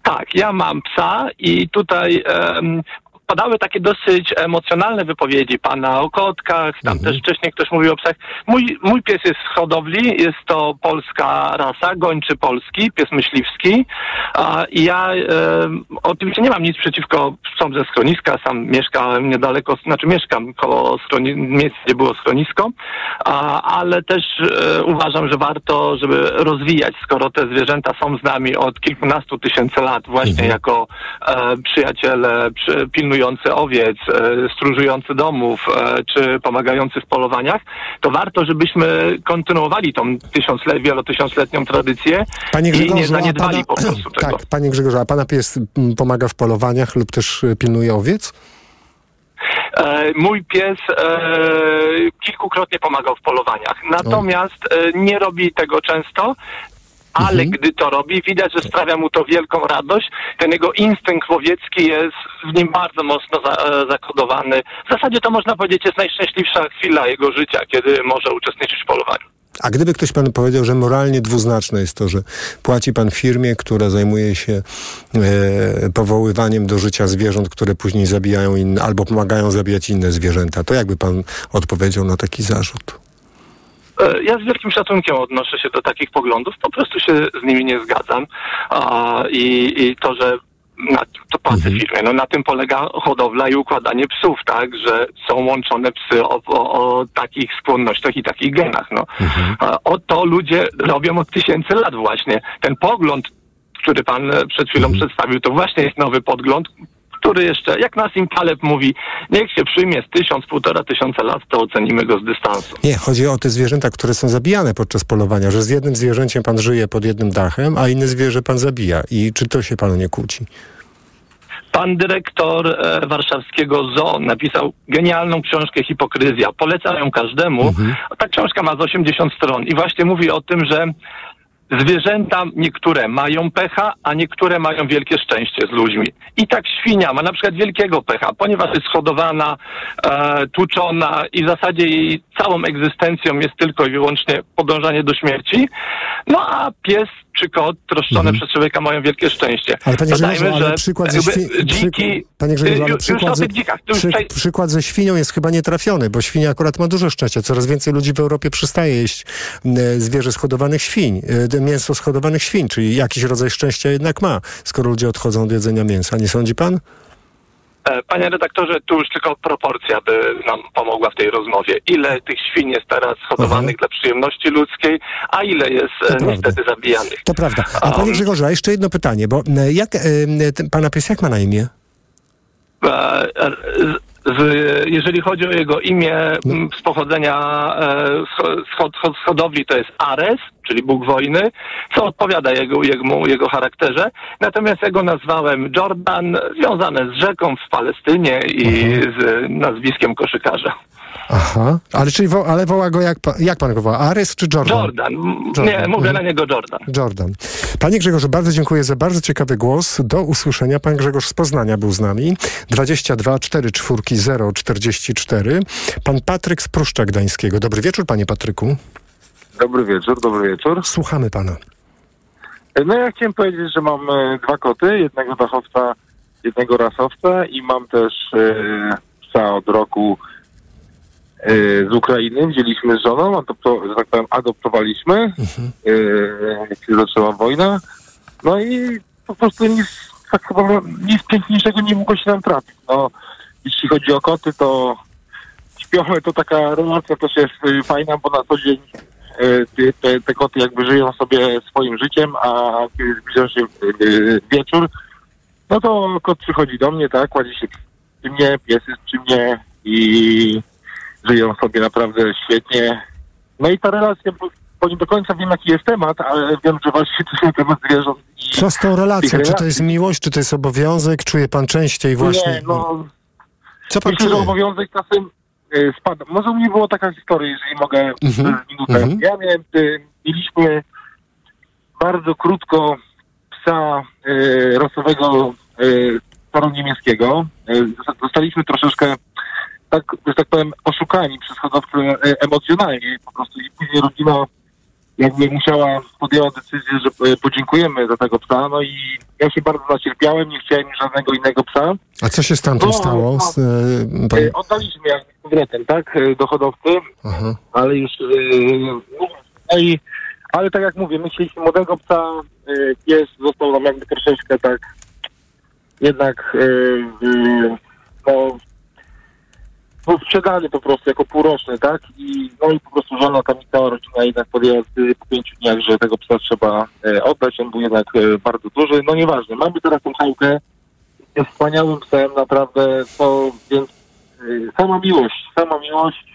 Tak, ja mam psa i tutaj um, padały takie dosyć emocjonalne wypowiedzi pana o kotkach, tam mhm. też wcześniej ktoś mówił o psach. Mój, mój pies jest z hodowli, jest to polska rasa, gończy polski, pies myśliwski. I ja e, oczywiście nie mam nic przeciwko psom ze schroniska, sam mieszkam niedaleko, znaczy mieszkam koło schroni- miejsca, gdzie było schronisko, a, ale też e, uważam, że warto, żeby rozwijać, skoro te zwierzęta są z nami od kilkunastu tysięcy lat właśnie mhm. jako e, przyjaciele, przy, pilnujący owiec, stróżujący domów czy pomagający w polowaniach, to warto, żebyśmy kontynuowali tą tysiącle, wielotysiącletnią tradycję i nie zaniedbali po prostu tego. Tak, panie Grzegorzu, a pana pies pomaga w polowaniach lub też pilnuje owiec? E, mój pies e, kilkukrotnie pomagał w polowaniach, natomiast e, nie robi tego często. Ale mhm. gdy to robi, widać, że sprawia mu to wielką radość. Ten jego instynkt łowiecki jest w nim bardzo mocno za- zakodowany. W zasadzie to można powiedzieć, jest najszczęśliwsza chwila jego życia, kiedy może uczestniczyć w polowaniu. A gdyby ktoś panu powiedział, że moralnie dwuznaczne jest to, że płaci pan firmie, która zajmuje się e, powoływaniem do życia zwierząt, które później zabijają inne, albo pomagają zabijać inne zwierzęta, to jakby pan odpowiedział na taki zarzut? Ja z wielkim szacunkiem odnoszę się do takich poglądów, po prostu się z nimi nie zgadzam i, i to, że na, to pacyfizmie, no na tym polega hodowla i układanie psów, tak, że są łączone psy o, o, o takich skłonnościach i takich genach, no. O to ludzie robią od tysięcy lat właśnie. Ten pogląd, który pan przed chwilą przedstawił, to właśnie jest nowy podgląd, który jeszcze, jak Nassim Taleb mówi, niech się przyjmie z tysiąc, półtora tysiąca lat, to ocenimy go z dystansu. Nie, chodzi o te zwierzęta, które są zabijane podczas polowania, że z jednym zwierzęciem pan żyje pod jednym dachem, a inne zwierzę pan zabija. I czy to się panu nie kłóci? Pan dyrektor e, warszawskiego zoo napisał genialną książkę Hipokryzja. Polecam ją każdemu. Mhm. Ta książka ma z osiemdziesiąt stron i właśnie mówi o tym, że zwierzęta niektóre mają pecha, a niektóre mają wielkie szczęście z ludźmi. I tak świnia ma na przykład wielkiego pecha, ponieważ jest hodowana, e, tłuczona i w zasadzie jej całą egzystencją jest tylko i wyłącznie podążanie do śmierci. No a pies czy kot troszczone mhm. przez człowieka mają wielkie szczęście. Ale panie Grzegorzu, że przykład ze świnią... Panie Grzegorzu, ale przykład, ze, przy, przykład ze świnią jest chyba nietrafiony, bo świnia akurat ma dużo szczęścia. Coraz więcej ludzi w Europie przestaje jeść zwierzę z hodowanych świń, mięso z hodowanych świń, czyli jakiś rodzaj szczęścia jednak ma, skoro ludzie odchodzą od jedzenia mięsa. Nie sądzi pan? Panie redaktorze, tu już tylko proporcja by nam pomogła w tej rozmowie. Ile tych świń jest teraz hodowanych dla przyjemności ludzkiej, a ile jest to niestety prawda. zabijanych. To prawda. A panie Grzegorzu, a jeszcze jedno pytanie, bo jak y, pana pies, jak ma na imię? E, z... Z, jeżeli chodzi o jego imię no. z pochodzenia e, z hodowli, to jest Ares, czyli Bóg wojny, co odpowiada jego, jego, jego charakterze. Natomiast ja go nazwałem Jordan, związane z rzeką w Palestynie i Aha. z nazwiskiem koszykarza. Aha, ale, czyli wo, ale woła go, jak, jak pan go woła? Ares czy Jordan? Jordan. Jordan. Nie, mówię mhm. na niego Jordan. Jordan. Panie Grzegorzu, bardzo dziękuję za bardzo ciekawy głos. Do usłyszenia. Pan Grzegorz z Poznania był z nami. dwadzieścia dwa czterdzieści cztery zero czterdzieści cztery. Pan Patryk z Pruszcza Gdańskiego. Dobry wieczór, panie Patryku. Dobry wieczór, dobry wieczór. Słuchamy pana. No ja chciałem powiedzieć, że mam dwa koty, jednego dachowca, jednego rasowca i mam też e, psa od roku e, z Ukrainy. Wzięliśmy z żoną, adopto, że tak powiem, adoptowaliśmy, mhm. e, jak się zaczęła wojna. No i po prostu nic, tak chyba, nic piękniejszego nie mogło się nam trafić. No, jeśli chodzi o koty, to śpiowe to taka relacja też jest fajna, bo na co dzień te, te, te koty jakby żyją sobie swoim życiem, a kiedy zbliża się wieczór, no to kot przychodzi do mnie, tak, kładzie się przy mnie, pies jest przy mnie i żyją sobie naprawdę świetnie. No i ta relacja, bo nie do końca wiem, jaki jest temat, ale wiem, że właśnie to jest temat zwierząt. Co z tą relacją? Czy to jest miłość, czy to jest obowiązek? Czuje pan częściej właśnie? Nie, no... Co pan myślę, czuje? Że obowiązek czasem y, spada. Może u mnie była taka historia, jeżeli mogę mm-hmm. minutę. Mm-hmm. Ja miałem, y, mieliśmy bardzo krótko psa y, rasowego y, paru niemieckiego. Y, zostaliśmy troszeczkę, tak, że tak powiem, oszukani przez hodowcę y, emocjonalnie po prostu i później rodzina jakby musiała, podjęła decyzję, że podziękujemy za tego psa, no i ja się bardzo nacierpiałem, nie chciałem żadnego innego psa. A co się z tamtym no, stało? Z, no, pan... Oddaliśmy jakby powrotem, tak, do hodowcy, aha. ale już, no i, ale tak jak mówię, my chcieliśmy młodego psa, pies został nam jakby troszeczkę tak, jednak, no, był sprzedany po prostu jako półroczny, tak? I no i po prostu żona tam i cała rodzina jednak podjęła po pięciu dniach, że tego psa trzeba e, oddać. On był jednak e, bardzo duży. No nieważne. Mamy teraz tą Hałkę. Jest wspaniałym psem, naprawdę. To, więc e, sama miłość. Sama miłość.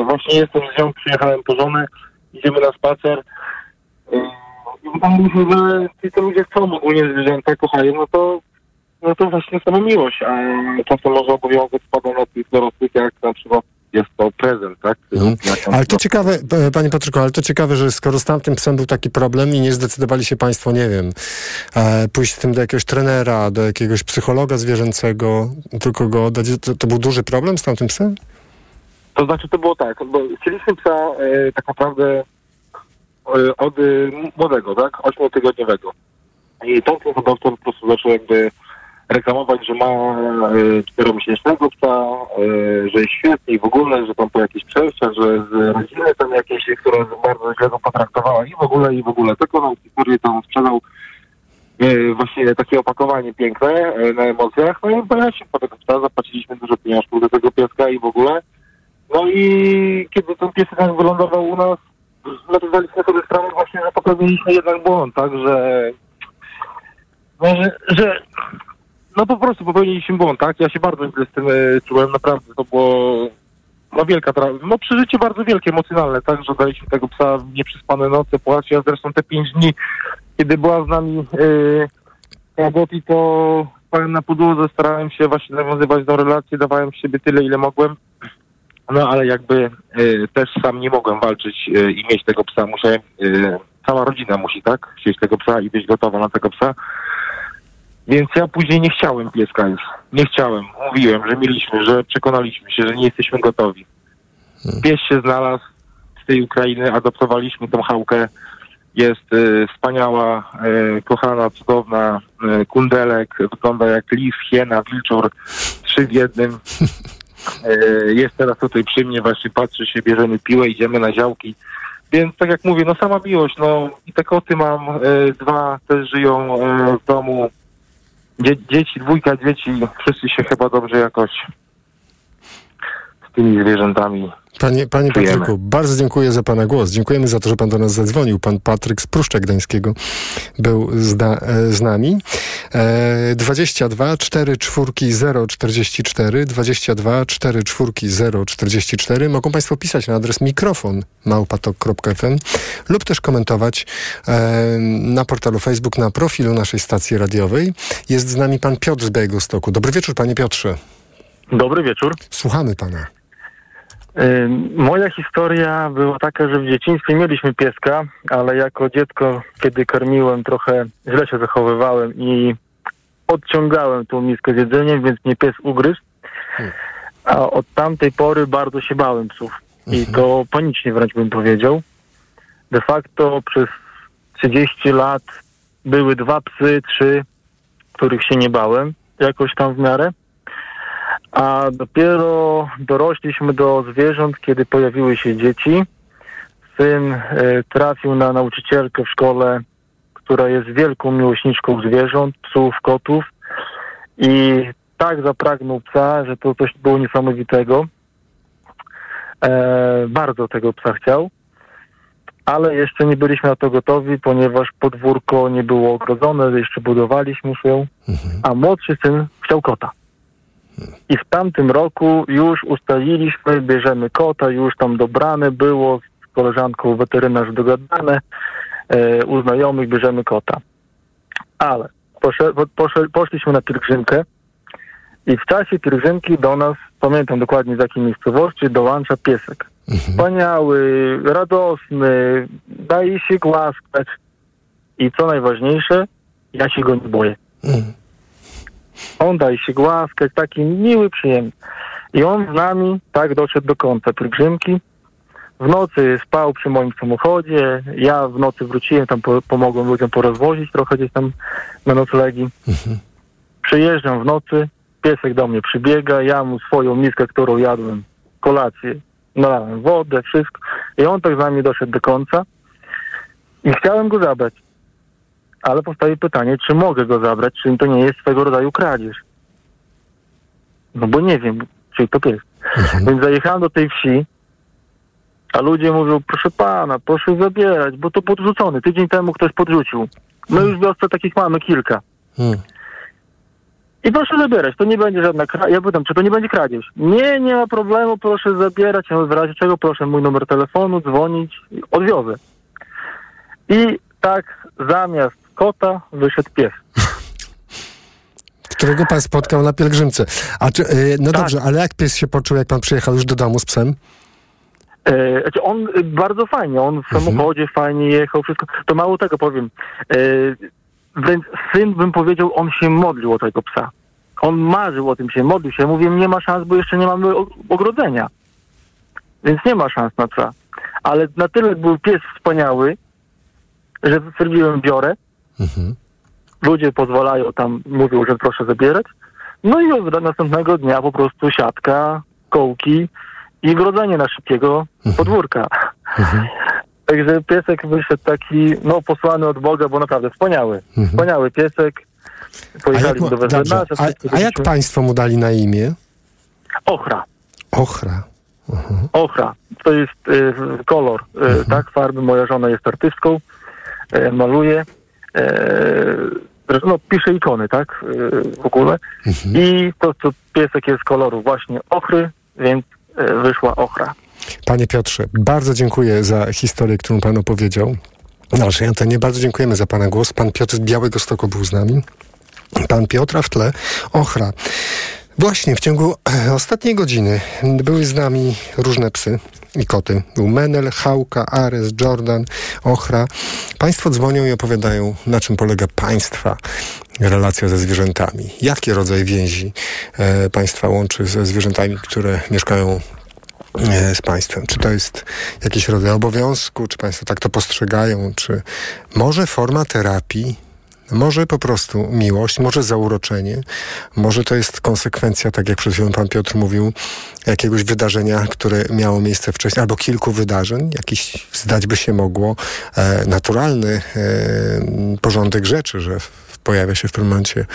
E, właśnie jestem z nią, przyjechałem po żonę. Idziemy na spacer. E, I tam mówię, że ci to ludzie chcą ogólnie zwierzęta, kochają, no to no to właśnie sama miłość, a czasem może obowiązek spada na tych dorosłych, jak na przykład jest to prezent, tak? Mm. Ale to ciekawe, panie Patryku, ale to ciekawe, że skoro z tamtym psem był taki problem i nie zdecydowali się państwo, nie wiem, pójść z tym do jakiegoś trenera, do jakiegoś psychologa zwierzęcego, tylko go oddać, to, to był duży problem z tamtym psem? To znaczy, to było tak, bo chcieliśmy psa e, tak naprawdę e, od e, młodego, tak? ośmiotygodniowego. I tą hodowcą po prostu zaczął jakby reklamować, że ma czteromiesięcznego psa, że jest świetny i w ogóle, że tam po jakichś przejściach, że z rodziny tam jakiejś, która bardzo źle go potraktowała i w ogóle, i w ogóle. Tylko nam historię tam sprzedał właśnie takie opakowanie piękne na emocjach. No i pojawia się po tego psa, zapłaciliśmy dużo pieniążków do tego pieska i w ogóle. No i kiedy ten pies tak wylądował u nas, no to zdaliśmy sobie sprawę właśnie, że popełniliśmy jednak błąd, tak, że... No, że, że... No po prostu popełniliśmy błąd, tak? Ja się bardzo z tym y, czułem, naprawdę to było no wielka, tra- no przeżycie bardzo wielkie, emocjonalne, tak? Że daliśmy tego psa w nieprzyspane noce, płacze, ja zresztą te pięć dni, kiedy była z nami Agoti, y, to spałem na podłodze, starałem się właśnie nawiązywać do relacji, dawałem z siebie tyle, ile mogłem, no ale jakby y, też sam nie mogłem walczyć y, i mieć tego psa, musiałem, y, cała rodzina musi, tak? Chcieć tego psa i być gotowa na tego psa. Więc ja później nie chciałem pieska już. Nie chciałem. Mówiłem, że mieliśmy, że przekonaliśmy się, że nie jesteśmy gotowi. Pies się znalazł z tej Ukrainy, adoptowaliśmy tą Hałkę. Jest y, wspaniała, y, kochana, cudowna, y, kundelek. Wygląda jak lis, hiena, wilczur. Trzy w jednym. Y, jest teraz tutaj przy mnie, właśnie patrzy się, bierzemy piłę, idziemy na działki. Więc tak jak mówię, no sama miłość. No i te koty mam. Y, dwa też żyją y, w domu. Dzie- dzieci, dwójka dzieci, wszyscy się chyba dobrze jakoś z tymi zwierzętami. Panie, panie Patryku, bardzo dziękuję za pana głos. Dziękujemy za to, że pan do nas zadzwonił. Pan Patryk z Pruszcza Gdańskiego był zda- z nami. E, dwadzieścia dwa cztery cztery zero czterdzieści cztery dwadzieścia dwa cztery cztery zero czterdzieści cztery. Mogą państwo pisać na adres mikrofon małpa tok kropka f m lub też komentować e, na portalu Facebook, na profilu naszej stacji radiowej. Jest z nami pan Piotr z Białegostoku. Dobry wieczór, panie Piotrze. Dobry wieczór. Słuchamy pana. Moja historia była taka, że w dzieciństwie mieliśmy pieska, ale jako dziecko, kiedy karmiłem, trochę źle się zachowywałem i odciągałem tą miskę z jedzeniem, więc mnie pies ugryzł. A od tamtej pory bardzo się bałem psów i to panicznie wręcz bym powiedział. De facto przez trzydzieści lat były dwa psy, trzy, których się nie bałem jakoś tam w miarę. A dopiero dorośliśmy do zwierząt, kiedy pojawiły się dzieci. Syn y, trafił na nauczycielkę w szkole, która jest wielką miłośniczką zwierząt, psów, kotów. I tak zapragnął psa, że to coś było niesamowitego. E, bardzo tego psa chciał. ale jeszcze nie byliśmy na to gotowi, ponieważ podwórko nie było ogrodzone, jeszcze budowaliśmy się, mhm. a młodszy syn chciał kota. I w tamtym roku już ustaliliśmy, bierzemy kota, już tam dobrane było, z koleżanką weterynarz dogadane, e, u znajomych bierzemy kota. Ale posze, posze, poszliśmy na pielgrzymkę i w czasie pielgrzymki do nas, pamiętam dokładnie z jakiej miejscowości, dołącza piesek. Mhm. Wspaniały, radosny, daje się głaskać. I co najważniejsze, ja się go nie boję. Mhm. On daje się głaskać, taki miły, przyjemny. I on z nami tak doszedł do końca pielgrzymki. W nocy spał przy moim samochodzie, ja w nocy wróciłem, tam po, pomogłem ludziom porozwozić trochę gdzieś tam na noclegi. Mhm. Przyjeżdżam w nocy, piesek do mnie przybiega, ja mu swoją miskę, którą jadłem, kolację, nalałem wodę, wszystko. I on tak z nami doszedł do końca. I chciałem go zabrać. Ale powstaje pytanie, czy mogę go zabrać, czy to nie jest swego rodzaju kradzież. No bo nie wiem, czy to pies. Mhm. Więc zajechałem do tej wsi, a ludzie mówią, proszę pana, proszę zabierać, bo to podrzucony. Tydzień temu ktoś podrzucił. My mhm. już w wiosce takich mamy kilka. Mhm. I proszę zabierać, to nie będzie żadna kradzież. Ja pytam, czy to nie będzie kradzież? Nie, nie ma problemu, proszę zabierać. Ja mówię, w razie czego proszę mój numer telefonu, dzwonić, odwiozę. I tak zamiast kota wyszedł pies. Którego pan spotkał na pielgrzymce. A czy, yy, no tak. Dobrze, ale jak pies się poczuł, jak pan przyjechał już do domu z psem? Yy, znaczy on yy, bardzo fajnie, on w samochodzie mhm. fajnie jechał, wszystko. To mało tego powiem. Yy, Więc syn, bym powiedział, on się modlił o tego psa. On marzył o tym, się modlił się. Mówię, nie ma szans, bo jeszcze nie mamy ogrodzenia. Więc nie ma szans na psa. Ale na tyle był pies wspaniały, że stwierdziłem, biorę. Mhm. Ludzie pozwalają tam, mówią, że proszę zabierać. No i od następnego dnia po prostu siatka, kołki i grodzenie na szybkiego mhm. podwórka. Mhm. Także piesek wyszedł taki, no, posłany od Boga, bo naprawdę wspaniały. Mhm. Wspaniały piesek. Pojechali do weterynarza. A, a jak państwo mu dali na imię? Ochra. Ochra. Mhm. Ochra. To jest y, kolor, y, mhm. tak, farby. Moja żona jest artystką, y, maluje. Y, no, pisze ikony, tak, y, w ogóle. Mhm. I to, to piesek jest koloru właśnie ochry, więc y, wyszła ochra. Panie Piotrze, bardzo dziękuję za historię, którą pan opowiedział. Naszej antenie bardzo dziękujemy za pana głos. Pan Piotr z Białegostoku był z nami. Pan Piotra w tle, ochra. Właśnie w ciągu ostatniej godziny były z nami różne psy i koty. Był Menel, Hałka, Ares, Jordan, ochra. Państwo dzwonią i opowiadają, na czym polega państwa relacja ze zwierzętami. Jaki rodzaj więzi e, państwa łączy ze zwierzętami, które mieszkają z państwem. Czy to jest jakiś rodzaj obowiązku? Czy państwo tak to postrzegają? Czy może forma terapii? Może po prostu miłość? Może zauroczenie? Może to jest konsekwencja, tak jak przed chwilą pan Piotr mówił, jakiegoś wydarzenia, które miało miejsce wcześniej, albo kilku wydarzeń, jakiś, zdać by się mogło, e, naturalny e, porządek rzeczy, że pojawia się w tym momencie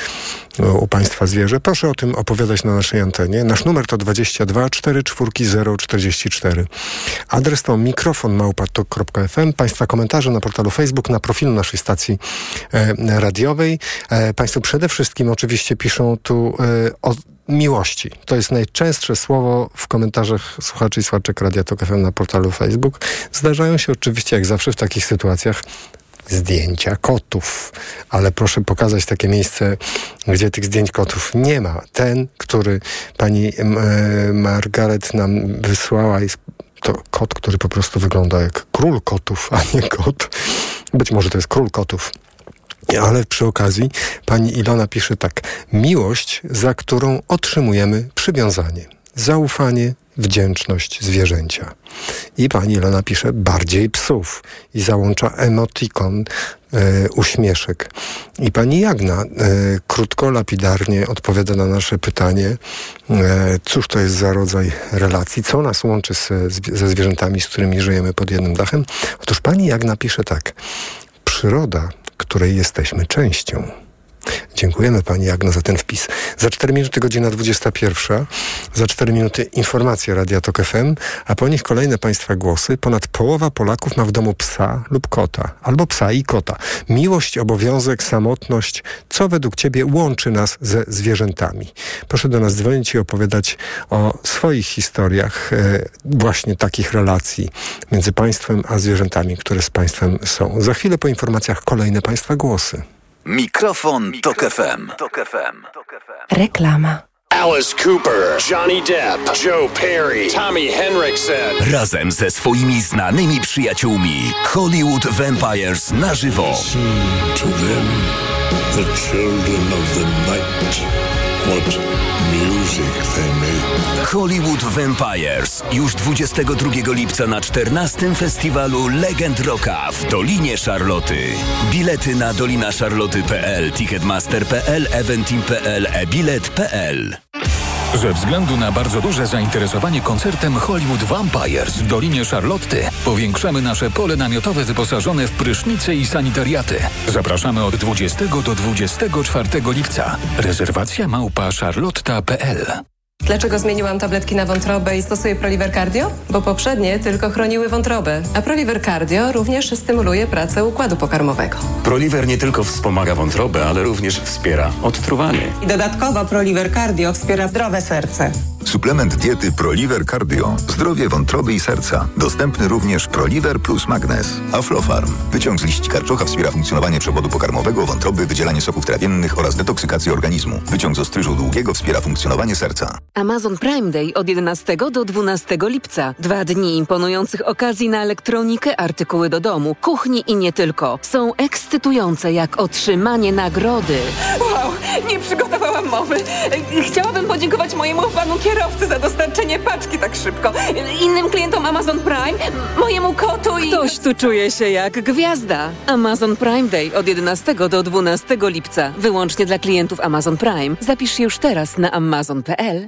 u państwa zwierzę. Proszę o tym opowiadać na naszej antenie. Nasz numer to dwadzieścia dwa czterdzieści cztery zero czterdzieści cztery. Adres to mikrofon małpa tok kropka f m. Państwa komentarze na portalu Facebook, na profilu naszej stacji e, radiowej. E, państwo przede wszystkim oczywiście piszą tu e, o miłości. To jest najczęstsze słowo w komentarzach słuchaczy i słuchaczek Radia Tok F M na portalu Facebook. Zdarzają się oczywiście, jak zawsze w takich sytuacjach, zdjęcia kotów, ale proszę pokazać takie miejsce, gdzie tych zdjęć kotów nie ma. Ten, który pani e, Margaret nam wysłała, jest to kot, który po prostu wygląda jak król kotów, a nie kot. Być może to jest król kotów. Ale przy okazji pani Ilona pisze tak: miłość, za którą otrzymujemy przywiązanie, zaufanie, wdzięczność zwierzęcia. I pani Ilona pisze bardziej psów i załącza emotikon e, uśmieszek. I pani Jagna e, krótko, lapidarnie odpowiada na nasze pytanie, e, cóż to jest za rodzaj relacji, co nas łączy z, ze zwierzętami, z którymi żyjemy pod jednym dachem. Otóż pani Jagna pisze tak: przyroda, której jesteśmy częścią. Dziękujemy pani Agno za ten wpis. Za cztery minuty godzina dwudziesta pierwsza, za cztery minuty informacja Radia Tok F M, a po nich kolejne państwa głosy. Ponad połowa Polaków ma w domu psa lub kota, albo psa i kota. Miłość, obowiązek, samotność. Co według ciebie łączy nas ze zwierzętami? Proszę do nas dzwonić i opowiadać o swoich historiach e, właśnie takich relacji między państwem a zwierzętami, które z państwem są. Za chwilę po informacjach kolejne państwa głosy. Mikrofon, Mikrofon Tok F M. Reklama. Alice Cooper, Johnny Depp, Joe Perry, Tommy Henriksen. Razem ze swoimi znanymi przyjaciółmi Hollywood Vampires na żywo. To them, the children of the night. What music they make. Hollywood Vampires. Już dwudziestego drugiego lipca na czternastym Festiwalu Legend Rocka w Dolinie Szarloty. Bilety na dolinaszarloty kropka p l, ticketmaster kropka p l, eventim kropka p l, e bilet kropka p l. Ze względu na bardzo duże zainteresowanie koncertem Hollywood Vampires w Dolinie Szarlotty powiększamy nasze pole namiotowe wyposażone w prysznice i sanitariaty. Zapraszamy od dwudziestego do dwudziestego czwartego lipca. Rezerwacja małpa szarlotta kropka p l. Dlaczego zmieniłam tabletki na wątrobę i stosuję ProLiver Cardio? Bo poprzednie tylko chroniły wątrobę, a ProLiver Cardio również stymuluje pracę układu pokarmowego. ProLiver nie tylko wspomaga wątrobę, ale również wspiera odtruwanie. I dodatkowo ProLiver Cardio wspiera zdrowe serce. Suplement diety ProLiver Cardio. Zdrowie wątroby i serca. Dostępny również ProLiver plus Magnes. Aflofarm. Wyciąg z liści karczocha wspiera funkcjonowanie przewodu pokarmowego, wątroby, wydzielanie soków trawiennych oraz detoksykację organizmu. Wyciąg z ostryżu długiego wspiera funkcjonowanie serca. Amazon Prime Day od jedenastego do dwunastego lipca. Dwa dni imponujących okazji na elektronikę, artykuły do domu, kuchni i nie tylko. Są ekscytujące jak otrzymanie nagrody. Wow, nie przygotowałam mowy. Chciałabym podziękować mojemu panu kierowcy za dostarczenie paczki tak szybko. Innym klientom Amazon Prime, mojemu kotu i... Ktoś tu czuje się jak gwiazda. Amazon Prime Day od jedenastego do dwunastego lipca. Wyłącznie dla klientów Amazon Prime. Zapisz się już teraz na amazon kropka p l.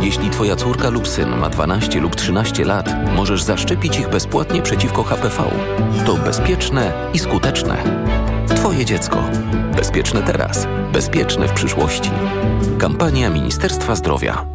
Jeśli twoja córka lub syn ma dwanaście lub trzynaście lat, możesz zaszczepić ich bezpłatnie przeciwko H P V. To bezpieczne i skuteczne. Twoje dziecko. Bezpieczne teraz. Bezpieczne w przyszłości. Kampania Ministerstwa Zdrowia.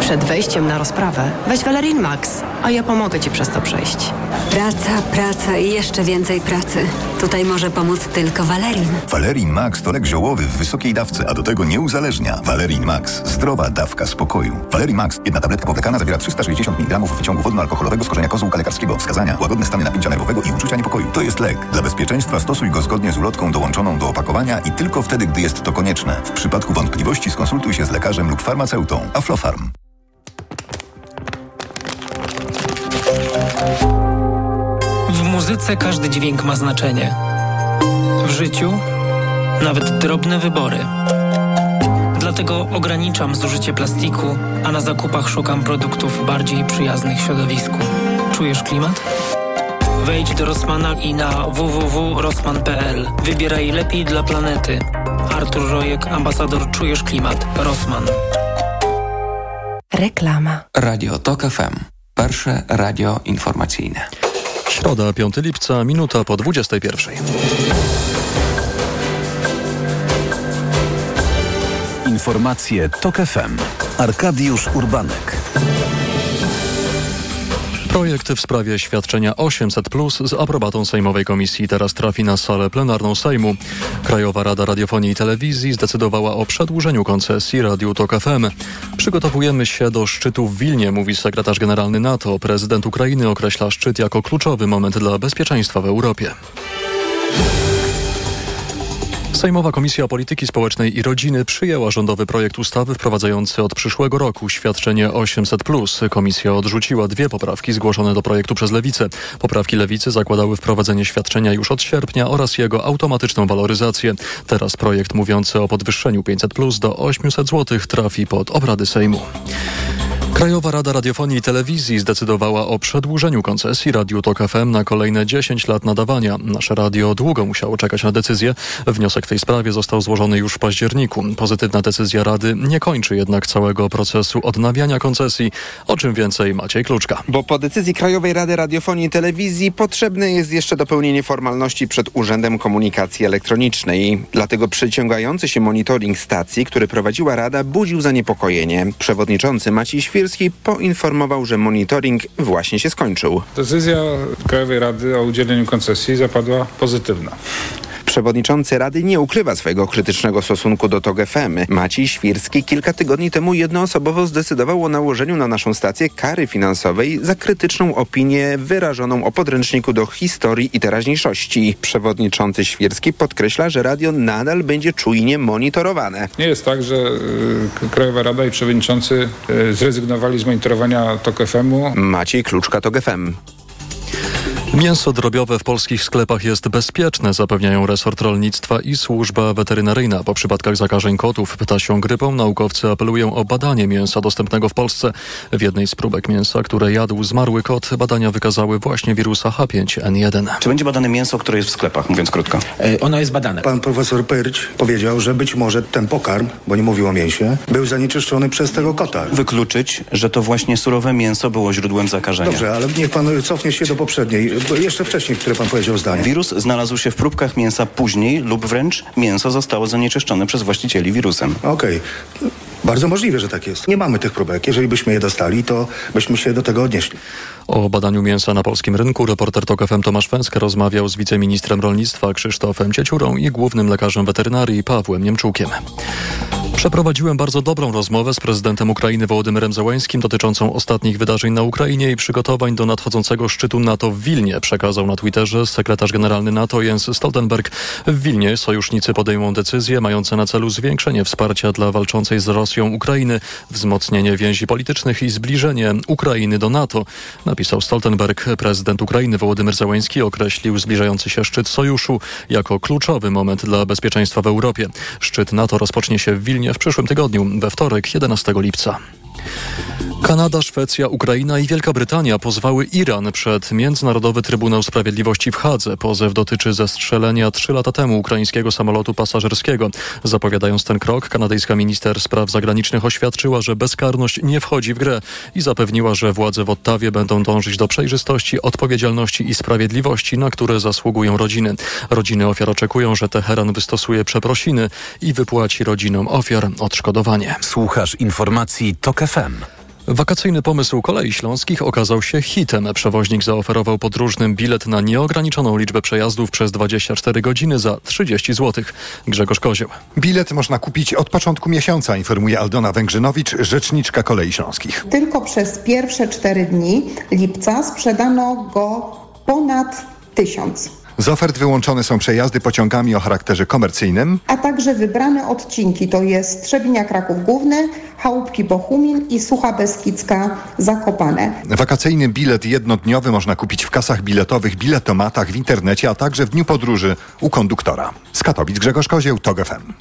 Przed wejściem na rozprawę weź Valerin Max, a ja pomogę ci przez to przejść. Praca, praca i jeszcze więcej pracy. Tutaj może pomóc tylko Valerin. Valerin Max to lek ziołowy w wysokiej dawce, a do tego nie uzależnia. Valerin Max. Zdrowa dawka spokoju. Valerin Max. Jedna tabletka powlekana zawiera trzysta sześćdziesiąt miligramów wyciągu wodno-alkoholowego z korzenia kozłka lekarskiego. Wskazania. Łagodne stany napięcia nerwowego i uczucia niepokoju. To jest lek. Dla bezpieczeństwa stosuj go zgodnie z ulotką dołączoną do opakowania i tylko wtedy, gdy jest to konieczne. W przypadku wątpliwości skonsultuj się z lekarzem lub farmaceutą. Aflofarm. W muzyce każdy dźwięk ma znaczenie. W życiu nawet drobne wybory. Dlatego ograniczam zużycie plastiku, a na zakupach szukam produktów bardziej przyjaznych środowisku. Czujesz klimat? Wejdź do Rossmana i na w w w kropka rossman kropka p l. Wybieraj lepiej dla planety. Artur Rojek, ambasador Czujesz Klimat. Rossmann. Reklama. Radio Tok F M. Pierwsze radio informacyjne. Środa, piątego lipca, minuta po dwudziestej pierwszej. Informacje Tok F M. Arkadiusz Urbanek. Projekt w sprawie świadczenia osiemset plus z aprobatą Sejmowej Komisji teraz trafi na salę plenarną Sejmu. Krajowa Rada Radiofonii i Telewizji zdecydowała o przedłużeniu koncesji Radiu Tok F M. Przygotowujemy się do szczytu w Wilnie, mówi sekretarz generalny NATO. Prezydent Ukrainy określa szczyt jako kluczowy moment dla bezpieczeństwa w Europie. Sejmowa Komisja Polityki Społecznej i Rodziny przyjęła rządowy projekt ustawy wprowadzający od przyszłego roku świadczenie osiemset plus. Komisja odrzuciła dwie poprawki zgłoszone do projektu przez Lewicę. Poprawki Lewicy zakładały wprowadzenie świadczenia już od sierpnia oraz jego automatyczną waloryzację. Teraz projekt mówiący o podwyższeniu pięćset plus do osiemset złotych trafi pod obrady Sejmu. Krajowa Rada Radiofonii i Telewizji zdecydowała o przedłużeniu koncesji Radiu TOK F M na kolejne dziesięć lat nadawania. Nasze radio długo musiało czekać na decyzję. Wniosek w tej sprawie został złożony już w październiku. Pozytywna decyzja Rady nie kończy jednak całego procesu odnawiania koncesji. O czym więcej Maciej Kluczka. Bo po decyzji Krajowej Rady Radiofonii i Telewizji potrzebne jest jeszcze dopełnienie formalności przed Urzędem Komunikacji Elektronicznej. Dlatego przyciągający się monitoring stacji, który prowadziła Rada, budził zaniepokojenie. Przewodniczący Maciej Świr poinformował, że monitoring właśnie się skończył. Decyzja Krajowej Rady o udzieleniu koncesji zapadła pozytywna. Przewodniczący Rady nie ukrywa swojego krytycznego stosunku do TOK F M. Maciej Świrski kilka tygodni temu jednoosobowo zdecydował o nałożeniu na naszą stację kary finansowej za krytyczną opinię wyrażoną o podręczniku do historii i teraźniejszości. Przewodniczący Świrski podkreśla, że radio nadal będzie czujnie monitorowane. Nie jest tak, że y, Krajowa Rada i przewodniczący y, zrezygnowali z monitorowania TOK F M-u. Maciej Kluczka, TOK F M. Mięso drobiowe w polskich sklepach jest bezpieczne, zapewniają resort rolnictwa i służba weterynaryjna. Po przypadkach zakażeń kotów ptasią grypą naukowcy apelują o badanie mięsa dostępnego w Polsce. W jednej z próbek mięsa, które jadł zmarły kot, badania wykazały właśnie wirusa H pięć N jeden. Czy będzie badane mięso, które jest w sklepach, mówiąc krótko? E, ono jest badane. Pan profesor Pyrć powiedział, że być może ten pokarm, bo nie mówił o mięsie, był zanieczyszczony przez tego kota. Wykluczyć, że to właśnie surowe mięso było źródłem zakażenia. Dobrze, ale niech pan cofnie się do poprzedniej. Bo jeszcze wcześniej, które pan powiedział zdanie. Wirus znalazł się w próbkach mięsa później lub wręcz mięso zostało zanieczyszczone przez właścicieli wirusem. Okej. Okay. Bardzo możliwe, że tak jest. Nie mamy tych próbek. Jeżeli byśmy je dostali, to byśmy się do tego odnieśli. O badaniu mięsa na polskim rynku reporter TOK F M Tomasz Węska rozmawiał z wiceministrem rolnictwa Krzysztofem Cieciurą i głównym lekarzem weterynarii Pawłem Niemczukiem. Przeprowadziłem bardzo dobrą rozmowę z prezydentem Ukrainy Wołodymyrem Zełenskim dotyczącą ostatnich wydarzeń na Ukrainie i przygotowań do nadchodzącego szczytu NATO w Wilnie, przekazał na Twitterze sekretarz generalny NATO Jens Stoltenberg. W Wilnie sojusznicy podejmą decyzje mające na celu zwiększenie wsparcia dla walczącej z Rosją Ukrainy, wzmocnienie więzi politycznych i zbliżenie Ukrainy do NATO, napisał Stoltenberg. Prezydent Ukrainy Wołodymyr Zełenski określił zbliżający się szczyt sojuszu jako kluczowy moment dla bezpieczeństwa w Europie. Szczyt NATO rozpocznie się w Wilnie w przyszłym tygodniu, we wtorek, jedenastego lipca. Kanada, Szwecja, Ukraina i Wielka Brytania pozwały Iran przed Międzynarodowy Trybunał Sprawiedliwości w Hadze. Pozew dotyczy zestrzelenia trzy lata temu ukraińskiego samolotu pasażerskiego. Zapowiadając ten krok, kanadyjska minister spraw zagranicznych oświadczyła, że bezkarność nie wchodzi w grę i zapewniła, że władze w Ottawie będą dążyć do przejrzystości, odpowiedzialności i sprawiedliwości, na które zasługują rodziny. Rodziny ofiar oczekują, że Teheran wystosuje przeprosiny i wypłaci rodzinom ofiar odszkodowanie. Słuchasz informacji TOK F M. Wakacyjny pomysł Kolei Śląskich okazał się hitem. Przewoźnik zaoferował podróżnym bilet na nieograniczoną liczbę przejazdów przez dwadzieścia cztery godziny za trzydzieści złotych. Grzegorz Kozioł. Bilet można kupić od początku miesiąca, informuje Aldona Węgrzynowicz, rzeczniczka Kolei Śląskich. Tylko przez pierwsze cztery dni lipca sprzedano go ponad tysiąc. Z ofert wyłączone są przejazdy pociągami o charakterze komercyjnym, a także wybrane odcinki, to jest Trzebinia-Kraków Główny, Chałupki-Bochumin i Sucha Beskidzka-Zakopane. Wakacyjny bilet jednodniowy można kupić w kasach biletowych, biletomatach, w internecie, a także w dniu podróży u konduktora. Z Katowic Grzegorz Kozieł, TOK F M.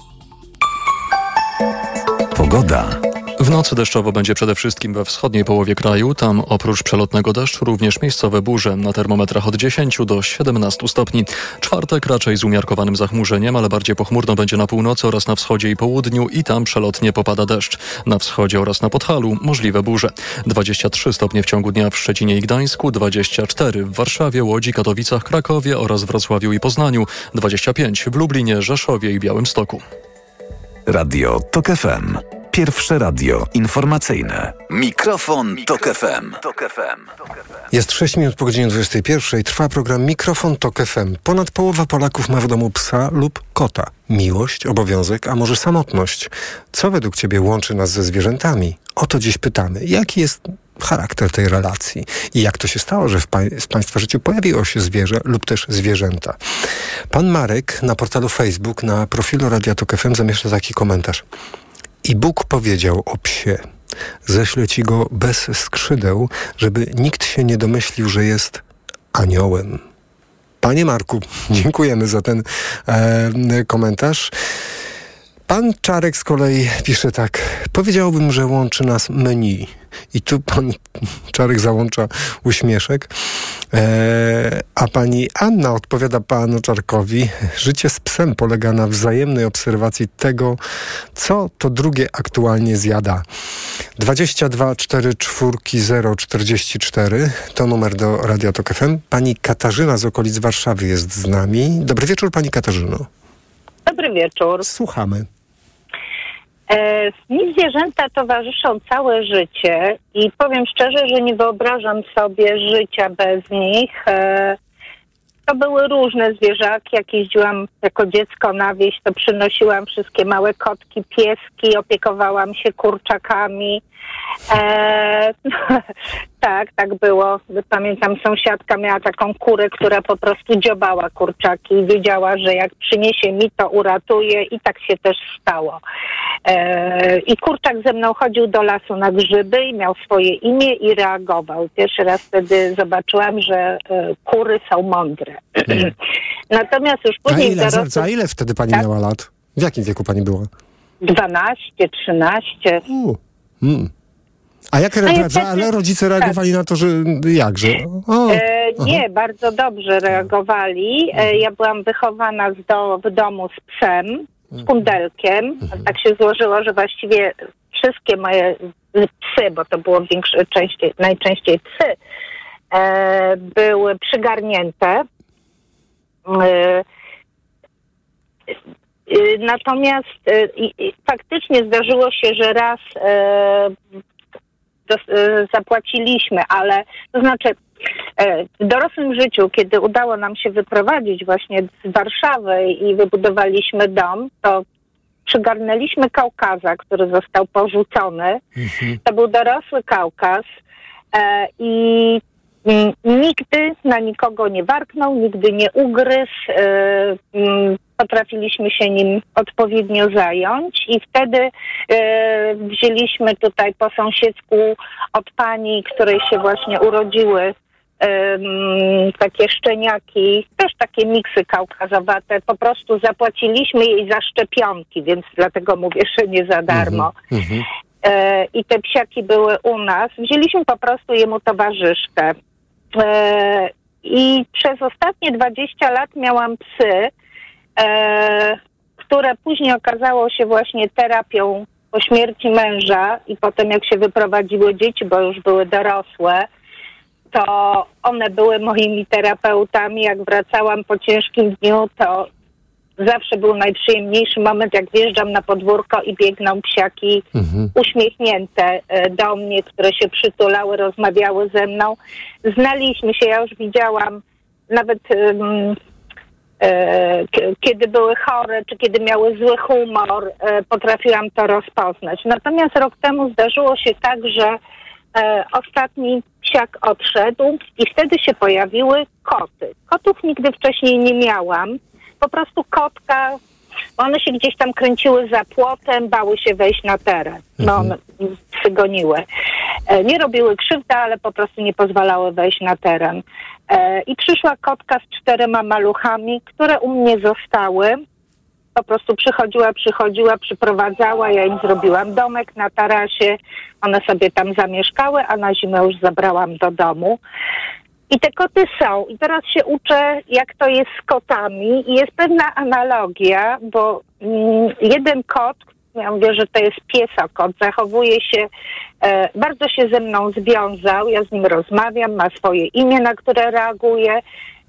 Pogoda. W nocy deszczowo będzie przede wszystkim we wschodniej połowie kraju. Tam oprócz przelotnego deszczu również miejscowe burze. Na termometrach od dziesięciu do siedemnastu stopni. Czwartek raczej z umiarkowanym zachmurzeniem, ale bardziej pochmurno będzie na północy oraz na wschodzie i południu i tam przelotnie popada deszcz. Na wschodzie oraz na Podhalu możliwe burze. dwadzieścia trzy stopnie w ciągu dnia w Szczecinie i Gdańsku, dwadzieścia cztery w Warszawie, Łodzi, Katowicach, Krakowie oraz Wrocławiu i Poznaniu, dwadzieścia pięć w Lublinie, Rzeszowie i Białymstoku. Radio TOK F M. Pierwsze radio informacyjne. Mikrofon, Mikrofon TOK F M. Jest sześć minut po godzinie dwudziestej pierwszej. Trwa program Mikrofon TOK F M. Ponad połowa Polaków ma w domu psa lub kota. Miłość, obowiązek, a może samotność. Co według ciebie łączy nas ze zwierzętami? O to dziś pytamy. Jaki jest charakter tej relacji i jak to się stało, że w, pa- w Państwa życiu pojawiło się zwierzę lub też zwierzęta. Pan Marek na portalu Facebook, na profilu Radia Tok F M zamieszcza taki komentarz. I Bóg powiedział o psie. Ześlę ci go bez skrzydeł, żeby nikt się nie domyślił, że jest aniołem. Panie Marku, dziękujemy za ten e, komentarz. Pan Czarek z kolei pisze tak. Powiedziałbym, że łączy nas menu. I tu pan Czarek załącza uśmieszek. E, a pani Anna odpowiada panu Czarkowi. Życie z psem polega na wzajemnej obserwacji tego, co to drugie aktualnie zjada. dwadzieścia dwa czterdzieści cztery zero czterdzieści cztery to numer do Radia Tok F M. Pani Katarzyna z okolic Warszawy jest z nami. Dobry wieczór, pani Katarzyno. Dobry wieczór. Słuchamy. E, mi zwierzęta towarzyszą całe życie i powiem szczerze, że nie wyobrażam sobie życia bez nich. E, to były różne zwierzaki, jak jeździłam jako dziecko na wieś, to przynosiłam wszystkie małe kotki, pieski, opiekowałam się kurczakami. E, tak, tak było. Pamiętam, sąsiadka miała taką kurę, która po prostu dziobała kurczaki i wiedziała, że jak przyniesie mi, to uratuje i tak się też stało. E, I kurczak ze mną chodził do lasu na grzyby i miał swoje imię i reagował. Pierwszy raz wtedy zobaczyłam, że e, kury są mądre. Mm. Natomiast już później... A ile, dorosłych... a ile wtedy pani tak? miała lat? W jakim wieku pani była? dwanaście, trzynaście U. Hmm. A jak no re- ja ale rodzice reagowali tak. na to, że jak, że... O, e, nie, bardzo dobrze reagowali. E, ja byłam wychowana z do, w domu z psem, z kundelkiem. Mhm. Tak się złożyło, że właściwie wszystkie moje psy, bo to było większe, częściej, najczęściej psy, e, były przygarnięte. E, Natomiast e, i, faktycznie zdarzyło się, że raz e, dos, e, zapłaciliśmy, ale to znaczy e, w dorosłym życiu, kiedy udało nam się wyprowadzić właśnie z Warszawy i wybudowaliśmy dom, to przygarnęliśmy Kaukaza, który został porzucony. Mhm. To był dorosły Kaukaz e, i m, nigdy na nikogo nie warknął, nigdy nie ugryzł. E, m, Potrafiliśmy się nim odpowiednio zająć i wtedy e, wzięliśmy tutaj po sąsiedzku od pani, której się właśnie urodziły e, takie szczeniaki, też takie miksy kaukazowate. Po prostu zapłaciliśmy jej za szczepionki, więc dlatego mówię, że nie za darmo. Mm-hmm. E, I te psiaki były u nas. Wzięliśmy po prostu jemu towarzyszkę. E, I przez ostatnie dwadzieścia lat miałam psy, E, które później okazało się właśnie terapią po śmierci męża i potem jak się wyprowadziły dzieci, bo już były dorosłe, to one były moimi terapeutami. Jak wracałam po ciężkim dniu, to zawsze był najprzyjemniejszy moment, jak wjeżdżam na podwórko i biegną psiaki mhm. uśmiechnięte do mnie, które się przytulały, rozmawiały ze mną. Znaliśmy się, ja już widziałam nawet... Um, kiedy były chore, czy kiedy miały zły humor, potrafiłam to rozpoznać. Natomiast rok temu zdarzyło się tak, że ostatni psiak odszedł i wtedy się pojawiły koty. Kotów nigdy wcześniej nie miałam. Po prostu kotka, one się gdzieś tam kręciły za płotem, bały się wejść na teren. No, one przygoniły. Nie robiły krzywdy, ale po prostu nie pozwalały wejść na teren. I przyszła kotka z czterema maluchami, które u mnie zostały. Po prostu przychodziła, przychodziła, przyprowadzała. Ja im zrobiłam domek na tarasie. One sobie tam zamieszkały, a na zimę już zabrałam do domu. I te koty są. I teraz się uczę, jak to jest z kotami. I jest pewna analogia, bo mm, jeden kot, ja mówię, że to jest piesokot, zachowuje się, e, bardzo się ze mną związał, ja z nim rozmawiam, ma swoje imię, na które reaguje.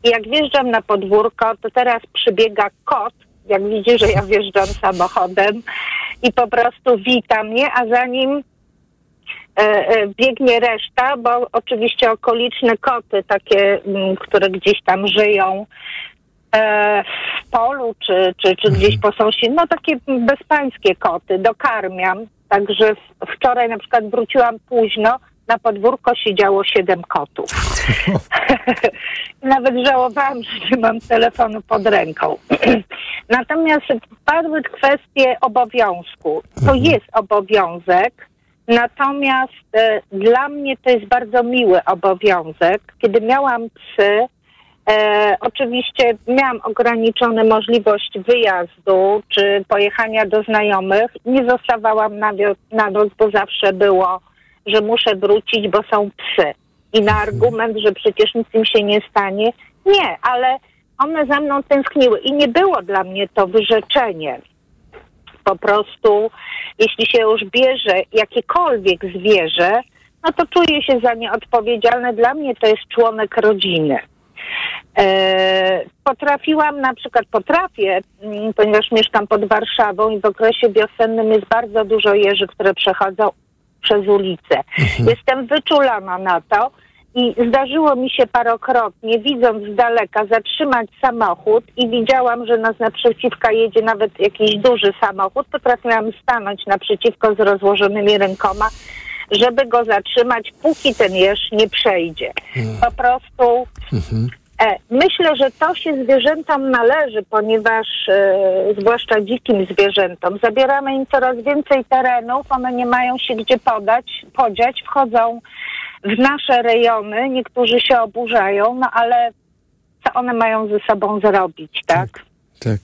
I jak wjeżdżam na podwórko, to teraz przybiega kot, jak widzi, że ja wjeżdżam samochodem i po prostu wita mnie, a za nim e, e, biegnie reszta, bo oczywiście okoliczne koty, takie, m, które gdzieś tam żyją, w polu, czy, czy, czy gdzieś po sąsiedzku, no takie bezpańskie koty, dokarmiam. Także wczoraj na przykład wróciłam późno, na podwórko siedziało siedem kotów. Nawet żałowałam, że nie mam telefonu pod ręką. Natomiast padły kwestie obowiązku. To jest obowiązek, natomiast e, dla mnie to jest bardzo miły obowiązek. Kiedy miałam psy, E, oczywiście miałam ograniczone możliwość wyjazdu czy pojechania do znajomych. Nie zostawałam na, na noc, bo zawsze było, że muszę wrócić, bo są psy. I na argument, że przecież nic im się nie stanie. Nie, ale one za mną tęskniły i nie było dla mnie to wyrzeczenie. Po prostu jeśli się już bierze jakiekolwiek zwierzę, no to czuję się za nie odpowiedzialne. Dla mnie to jest członek rodziny. Potrafiłam na przykład, potrafię, ponieważ mieszkam pod Warszawą i w okresie wiosennym jest bardzo dużo jeży, które przechodzą przez ulicę. Mhm. Jestem wyczulona na to i zdarzyło mi się parokrotnie, widząc z daleka, zatrzymać samochód i widziałam, że nas naprzeciwka jedzie nawet jakiś duży samochód. Potrafiłam stanąć naprzeciwko z rozłożonymi rękoma, żeby go zatrzymać, póki ten jeż nie przejdzie. Po prostu mhm. e, myślę, że to się zwierzętom należy, ponieważ e, zwłaszcza dzikim zwierzętom zabieramy im coraz więcej terenów, one nie mają się gdzie podać, podziać, wchodzą w nasze rejony, niektórzy się oburzają, no ale co one mają ze sobą zrobić, tak? Tak.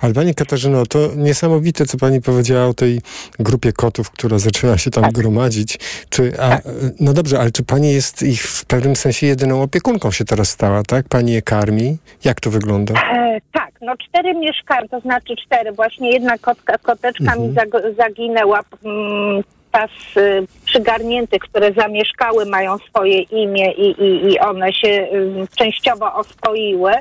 Ale pani Katarzyno, to niesamowite, co pani powiedziała o tej grupie kotów, która zaczyna się tam tak. gromadzić. Czy, a, tak. No dobrze, ale czy pani jest ich w pewnym sensie jedyną opiekunką się teraz stała, tak? Pani je karmi? Jak to wygląda? E, tak, no cztery mieszkałam, to znaczy cztery. Właśnie jedna kotka, koteczka mhm. mi zag- zaginęła. Mm, pas y, przygarniętych, które zamieszkały, mają swoje imię i, i, i one się y, częściowo oswoiły.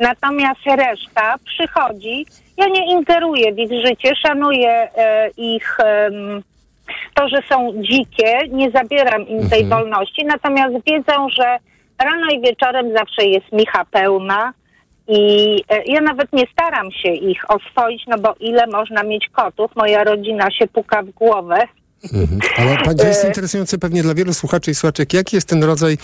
Natomiast reszta przychodzi, ja nie ingeruję w ich życie, szanuję e, ich, e, to, że są dzikie, nie zabieram im mhm. tej wolności, natomiast wiedzą, że rano i wieczorem zawsze jest micha pełna i e, ja nawet nie staram się ich oswoić, no bo ile można mieć kotów, moja rodzina się puka w głowę. Mhm. Ale to jest interesujące pewnie dla wielu słuchaczy i słuchaczek, jaki jest ten rodzaj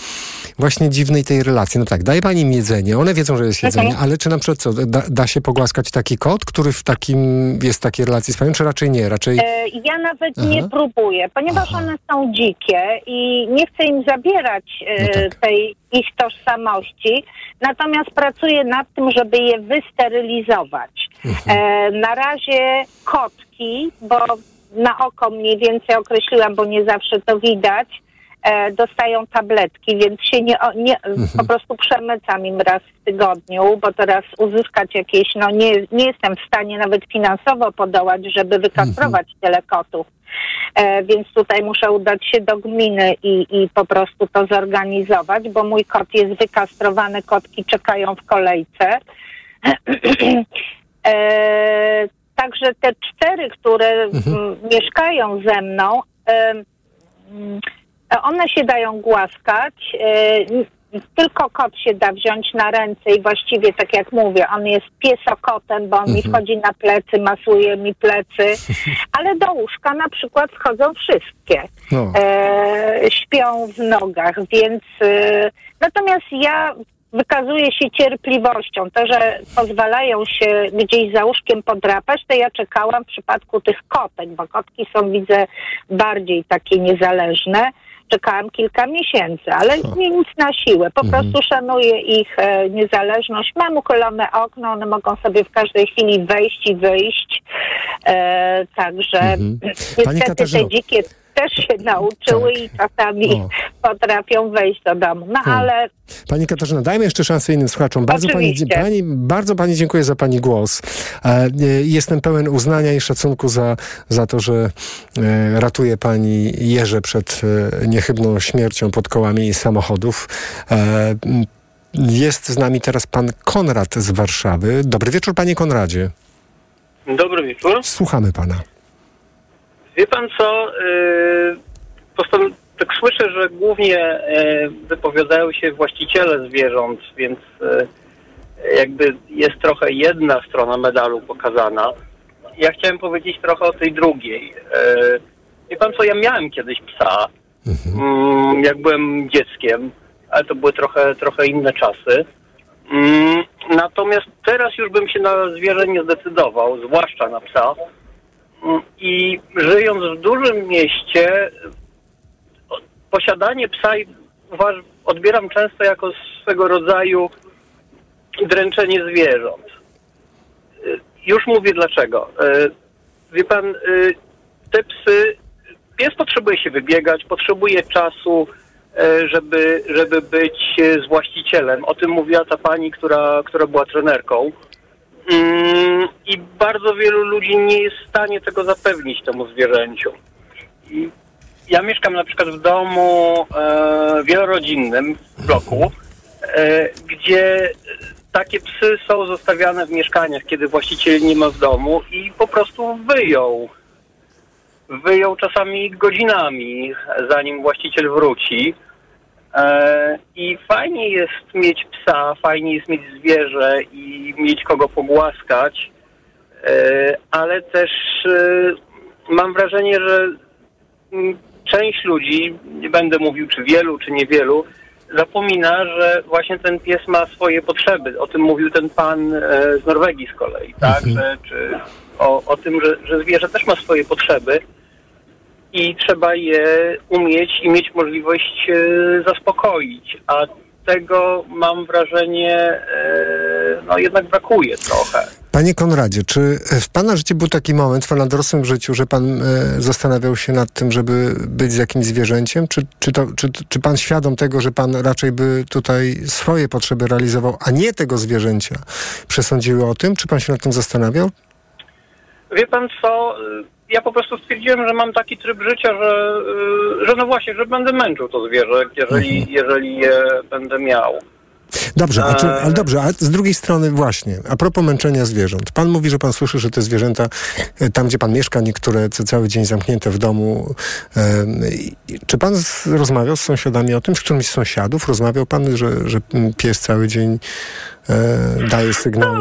właśnie dziwnej tej relacji. No tak, daje pani im jedzenie, one wiedzą, że jest jedzenie, okay. ale czy na przykład co, da, da się pogłaskać taki kot, który w takim jest takiej relacji z panią, czy raczej nie? Raczej... Ja nawet Aha. nie próbuję, ponieważ Aha. one są dzikie i nie chcę im zabierać no tak. tej ich tożsamości, natomiast pracuję nad tym, żeby je wysterylizować. Mhm. E, na razie kotki, bo na oko mniej więcej określiłam, bo nie zawsze to widać, e, dostają tabletki, więc się nie, nie mhm. po prostu przemycam im raz w tygodniu, bo teraz uzyskać jakieś, no nie, nie jestem w stanie nawet finansowo podołać, żeby wykastrować mhm. tyle kotów. E, więc tutaj muszę udać się do gminy i, i po prostu to zorganizować, bo mój kot jest wykastrowany, kotki czekają w kolejce. e, Także te cztery, które mhm. mieszkają ze mną, one się dają głaskać. Tylko kot się da wziąć na ręce i właściwie, tak jak mówię, on jest piesokotem, bo on mhm. mi wchodzi na plecy, masuje mi plecy, ale do łóżka na przykład wchodzą wszystkie. No. Śpią w nogach, więc... Natomiast ja... wykazuje się cierpliwością. To, że pozwalają się gdzieś za łóżkiem podrapać, to ja czekałam w przypadku tych kotek, bo kotki są, widzę, bardziej takie niezależne. Czekałam kilka miesięcy, ale nie nic na siłę. Po mhm. prostu szanuję ich e, niezależność. Mam uchylone okno, one mogą sobie w każdej chwili wejść i wyjść. E, także mhm. niestety te dzikie też się nauczyły tak. i czasami o. potrafią wejść do domu. No hmm. ale... Pani Katarzyna, dajmy jeszcze szansę innym słuchaczom. Bardzo pani, pani, bardzo pani dziękuję za pani głos. E, jestem pełen uznania i szacunku za, za to, że e, ratuje pani jeże przed e, niechybną śmiercią pod kołami samochodów. E, jest z nami teraz pan Konrad z Warszawy. Dobry wieczór, panie Konradzie. Dobry wieczór. Słuchamy pana. Wie pan co, yy, tak słyszę, że głównie yy, wypowiadają się właściciele zwierząt, więc yy, jakby jest trochę jedna strona medalu pokazana. Ja chciałem powiedzieć trochę o tej drugiej. Yy, wie pan co, ja miałem kiedyś psa mhm. jak byłem dzieckiem, ale to były trochę, trochę inne czasy. Natomiast teraz już bym się na zwierzę nie zdecydował, zwłaszcza na psa. I żyjąc w dużym mieście, posiadanie psa odbieram często jako swego rodzaju dręczenie zwierząt. Już mówię dlaczego. Wie pan, te psy, pies potrzebuje się wybiegać, potrzebuje czasu, żeby, żeby być z właścicielem. O tym mówiła ta pani, która, która była trenerką. I bardzo wielu ludzi nie jest w stanie tego zapewnić temu zwierzęciu. I ja mieszkam na przykład w domu e, wielorodzinnym w bloku, e, gdzie takie psy są zostawiane w mieszkaniach, kiedy właściciel nie ma w domu i po prostu wyją. Wyją czasami godzinami, zanim właściciel wróci. E, I fajnie jest mieć psa, fajnie jest mieć zwierzę i mieć kogo pogłaskać, e, ale też e, mam wrażenie, że m, część ludzi, nie będę mówił czy wielu, czy niewielu, zapomina, że właśnie ten pies ma swoje potrzeby. O tym mówił ten pan e, z Norwegii z kolei, tak? Że, czy, o, o tym, że, że zwierzę też ma swoje potrzeby i trzeba je umieć i mieć możliwość e, zaspokoić. A tego, mam wrażenie, e, no jednak brakuje trochę. Panie Konradzie, czy w pana życiu był taki moment, w pana dorosłym życiu, że pan e, zastanawiał się nad tym, żeby być z jakimś zwierzęciem? Czy, czy, to, czy, czy pan świadom tego, że pan raczej by tutaj swoje potrzeby realizował, a nie tego zwierzęcia? Przesądziły o tym? Czy pan się nad tym zastanawiał? Wie pan co, ja po prostu stwierdziłem, że mam taki tryb życia, że, że no właśnie, że będę męczył to zwierzę, jeżeli, mhm. jeżeli je będę miał. Dobrze, a czy, ale dobrze, a z drugiej strony właśnie, a propos męczenia zwierząt. Pan mówi, że pan słyszy, że te zwierzęta tam, gdzie pan mieszka, niektóre cały dzień zamknięte w domu. Czy pan z, rozmawiał z sąsiadami o tym, z którymś z sąsiadów? Rozmawiał pan, że, że pies cały dzień e, daje sygnały?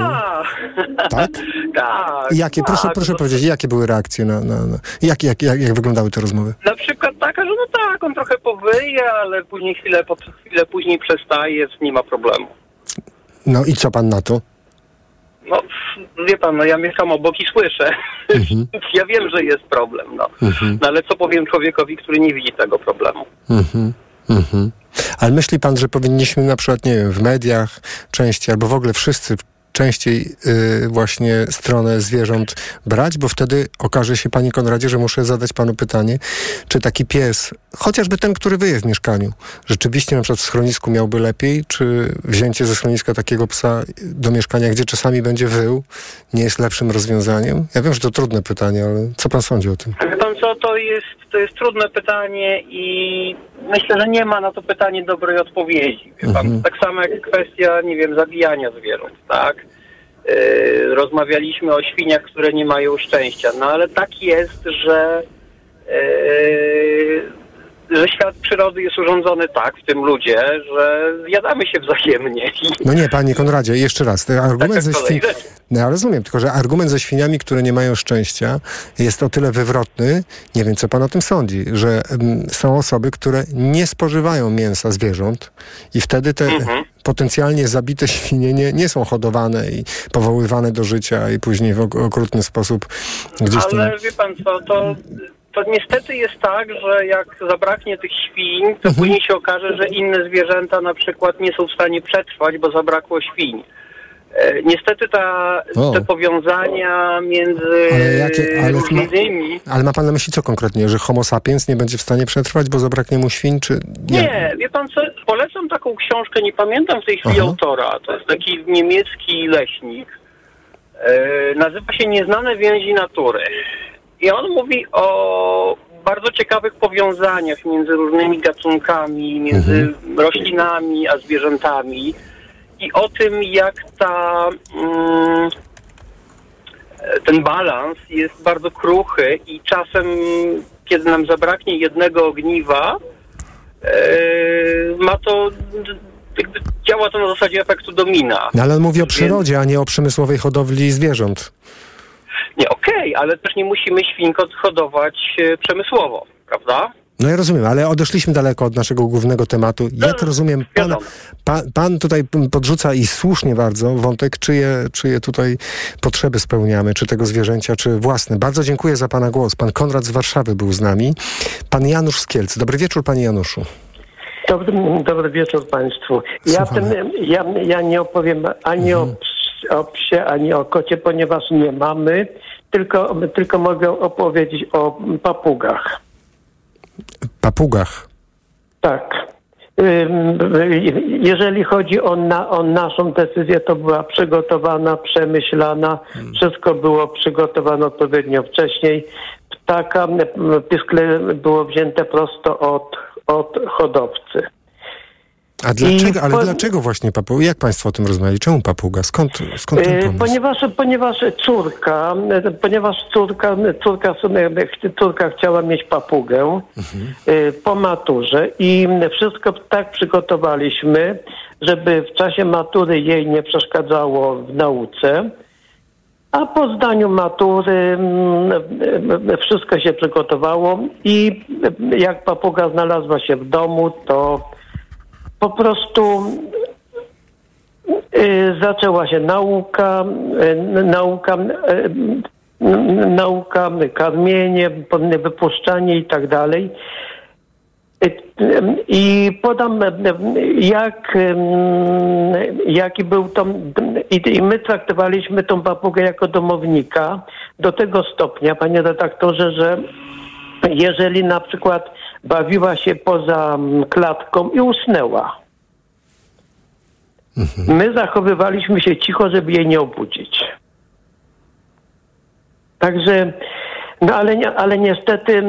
Tak? Tak. Jakie, tak, proszę, proszę to... powiedzieć, jakie były reakcje na, na, na jak, jak, jak, jak wyglądały te rozmowy? Na przykład taka, że no tak, on trochę powyje, ale później chwilę, po, chwilę później przestaje, nie ma problemu. No i co pan na to? No, wie pan, no ja mieszkam obok i słyszę. Mhm. Ja wiem, że jest problem, no. Mhm. No ale co powiem człowiekowi, który nie widzi tego problemu? Mhm. Mhm. Ale myśli pan, że powinniśmy na przykład, nie wiem, w mediach częściej, albo w ogóle wszyscy częściej y, właśnie stronę zwierząt brać, bo wtedy okaże się, panie Konradzie, że muszę zadać panu pytanie, czy taki pies, chociażby ten, który wyje w mieszkaniu, rzeczywiście na przykład w schronisku miałby lepiej, czy wzięcie ze schroniska takiego psa do mieszkania, gdzie czasami będzie wył, nie jest lepszym rozwiązaniem? Ja wiem, że to trudne pytanie, ale co pan sądzi o tym? Wie pan co, to jest, to jest trudne pytanie i myślę, że nie ma na to pytanie dobrej odpowiedzi. Wie pan, mhm. tak samo jak kwestia, nie wiem, zabijania zwierząt, tak? Rozmawialiśmy o świniach, które nie mają szczęścia. No ale tak jest, że, yy, że świat przyrody jest urządzony tak, w tym ludzie, że zjadamy się wzajemnie. No nie, panie Konradzie, jeszcze raz. Argument ze świn... No ja rozumiem, tylko że argument ze świniami, które nie mają szczęścia, jest o tyle wywrotny, nie wiem, co pan o tym sądzi, że m, są osoby, które nie spożywają mięsa zwierząt i wtedy te... Mhm. potencjalnie zabite świnie nie, nie są hodowane i powoływane do życia i później w okrutny sposób gdzieś tam... Ale wie pan co, to, to niestety jest tak, że jak zabraknie tych świń, to mhm. później się okaże, że inne zwierzęta na przykład nie są w stanie przetrwać, bo zabrakło świń. E, niestety ta, te powiązania między ale jakie, ale różnymi... Ma, ale ma pan na myśli co konkretnie? Że homo sapiens nie będzie w stanie przetrwać, bo zabraknie mu świń, czy... Nie, nie wie pan co, polecam taką książkę, nie pamiętam w tej chwili Aha. autora, to jest taki niemiecki leśnik, e, nazywa się Nieznane więzi natury. I on mówi o bardzo ciekawych powiązaniach między różnymi gatunkami, między mhm. roślinami a zwierzętami, i o tym, jak ta, mm, ten balans jest bardzo kruchy i czasem, kiedy nam zabraknie jednego ogniwa, yy, ma to, jakby działa to na zasadzie efektu domina. No, ale on mówi o przyrodzie, więc... a nie o przemysłowej hodowli zwierząt. Nie, okej, okay, ale też nie musimy świń hodować przemysłowo, prawda? No ja rozumiem, ale odeszliśmy daleko od naszego głównego tematu. Jak no, rozumiem, pan, pan, pan tutaj podrzuca i słusznie bardzo wątek, czyje, czyje tutaj potrzeby spełniamy, czy tego zwierzęcia, czy własne. Bardzo dziękuję za pana głos. Pan Konrad z Warszawy był z nami. Pan Janusz z Kielc. Dobry wieczór, panie Januszu. Dobry, dobry wieczór państwu. Ja, ten, ja, ja nie opowiem ani mhm. o, ps, o psie, ani o kocie, ponieważ nie mamy, tylko, tylko mogę opowiedzieć o papugach. Papugach. Tak. Jeżeli chodzi o, na, o naszą decyzję, to była przygotowana, przemyślana. Hmm. Wszystko było przygotowane odpowiednio wcześniej. Ptaka, piskle było wzięte prosto od, od hodowcy. A dlaczego? Ale po... dlaczego właśnie papuga? Jak państwo o tym rozmawiali? Czemu papuga? Skąd, skąd ten pomysł? Ponieważ, ponieważ córka, ponieważ córka, córka, córka chciała mieć papugę mhm. po maturze i wszystko tak przygotowaliśmy, żeby w czasie matury jej nie przeszkadzało w nauce, a po zdaniu matury wszystko się przygotowało i jak papuga znalazła się w domu, to po prostu y, zaczęła się nauka, y, nauka, y, nauka, karmienie, wypuszczanie i tak dalej. I podam, jak, jaki był to... I, I my traktowaliśmy tą papugę jako domownika do tego stopnia, panie redaktorze, że jeżeli na przykład bawiła się poza klatką i usnęła. Mhm. My zachowywaliśmy się cicho, żeby jej nie obudzić. Także, no ale, ale niestety,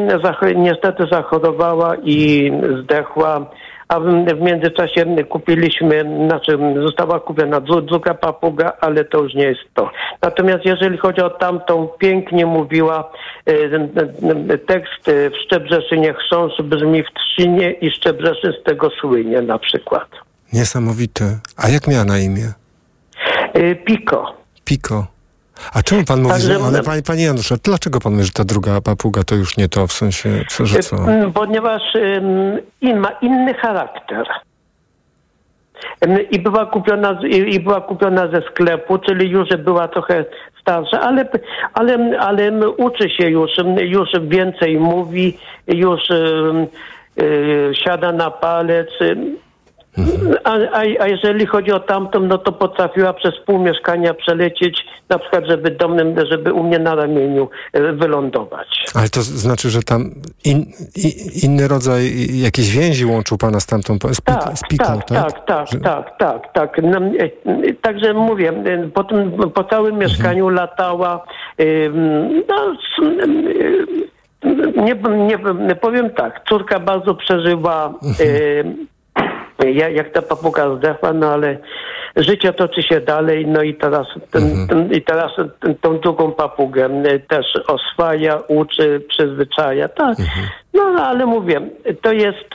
niestety zachorowała i zdechła, a w międzyczasie kupiliśmy, znaczy została kupiona druga papuga, ale to już nie jest to. Natomiast jeżeli chodzi o tamtą, pięknie mówiła, tekst w Szczebrzeszynie chrząsz brzmi w Trzcinie i Szczebrzeszyn z tego słynie na przykład. Niesamowite. A jak miała na imię? Piko. Piko. A czemu pan mówi, że... Ale panie, panie Januszu, dlaczego pan mówi, że ta druga papuga to już nie to, w sensie, co, że co? Ponieważ in, ma inny charakter. I była kupiona, i była kupiona ze sklepu, czyli już była trochę starsza, ale, ale, ale uczy się już, już więcej mówi, już yy, siada na palec. A, a, a jeżeli chodzi o tamtą, no to potrafiła przez pół mieszkania przelecieć, na przykład, żeby domem, żeby u mnie na ramieniu wylądować. Ale to znaczy, że tam in, in, inny rodzaj jakiś więzi łączył pana z tamtą, z, tak, z piką, tak? Tak, tak, że... tak, tak, tak. No, także mówię, po, tym, po całym mieszkaniu mhm. latała, no, nie, nie powiem tak, córka bardzo przeżywa... Mhm. Ja, jak ta papuga zdechła, no ale życie toczy się dalej, no i teraz, ten, mhm. ten, i teraz ten, tą drugą papugę też oswaja, uczy, przyzwyczaja, tak. Mhm. No ale mówię, to jest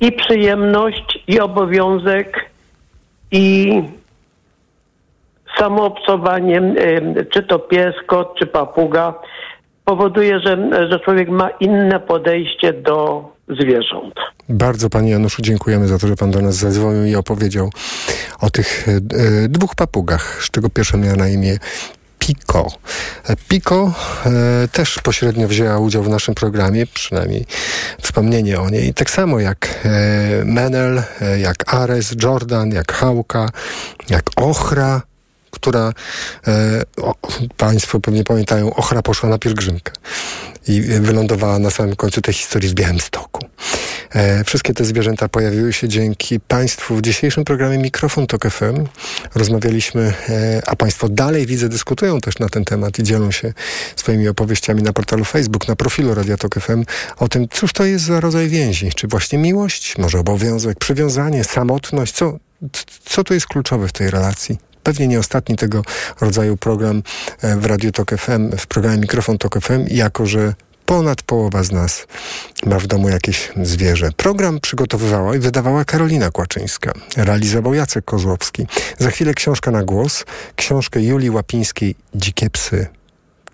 i przyjemność, i obowiązek, i samoobcowanie, czy to pies, kot, czy papuga, powoduje, że, że człowiek ma inne podejście do zwierząt. Bardzo panie Januszu dziękujemy za to, że pan do nas zadzwonił i opowiedział o tych y, dwóch papugach, z czego pierwsza miała na imię Piko. Piko y, też pośrednio wzięła udział w naszym programie, przynajmniej wspomnienie o niej. Tak samo jak y, Menel, y, jak Ares, Jordan, jak Hałka, jak Ochra, która, e, o, państwo pewnie pamiętają, Ochra poszła na pielgrzymkę i wylądowała na samym końcu tej historii w Białymstoku. E, wszystkie te zwierzęta pojawiły się dzięki państwu w dzisiejszym programie Mikrofon Tok F M. Rozmawialiśmy, e, a państwo dalej, widzę, dyskutują też na ten temat i dzielą się swoimi opowieściami na portalu Facebook, na profilu Radia Tok F M o tym, cóż to jest za rodzaj więzi. Czy właśnie miłość, może obowiązek, przywiązanie, samotność? Co, co to jest kluczowe w tej relacji? Pewnie nie ostatni tego rodzaju program w Radiu Tok F M, w programie Mikrofon Tok F M, jako że ponad połowa z nas ma w domu jakieś zwierzę. Program przygotowywała i wydawała Karolina Kłaczyńska. Realizował Jacek Kozłowski. Za chwilę książka na głos. Książkę Julii Łapińskiej Dzikie psy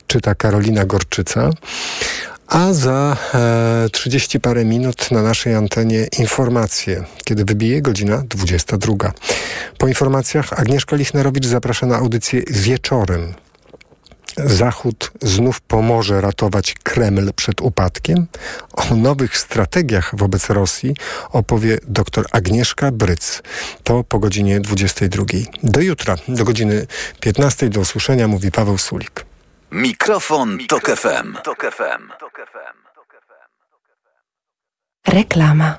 czyta Karolina Gorczyca. A za trzydzieści parę minut na naszej antenie informacje, kiedy wybije godzina dwudziesta druga. Po informacjach Agnieszka Lichnerowicz zaprasza na audycję wieczorem. Zachód znów pomoże ratować Kreml przed upadkiem? O nowych strategiach wobec Rosji opowie dr Agnieszka Bryc. To po godzinie dwudziestej drugiej. Do jutra, do godziny piętnastej. Do usłyszenia, mówi Paweł Sulik. Mikrofon Tok F M. Reklama.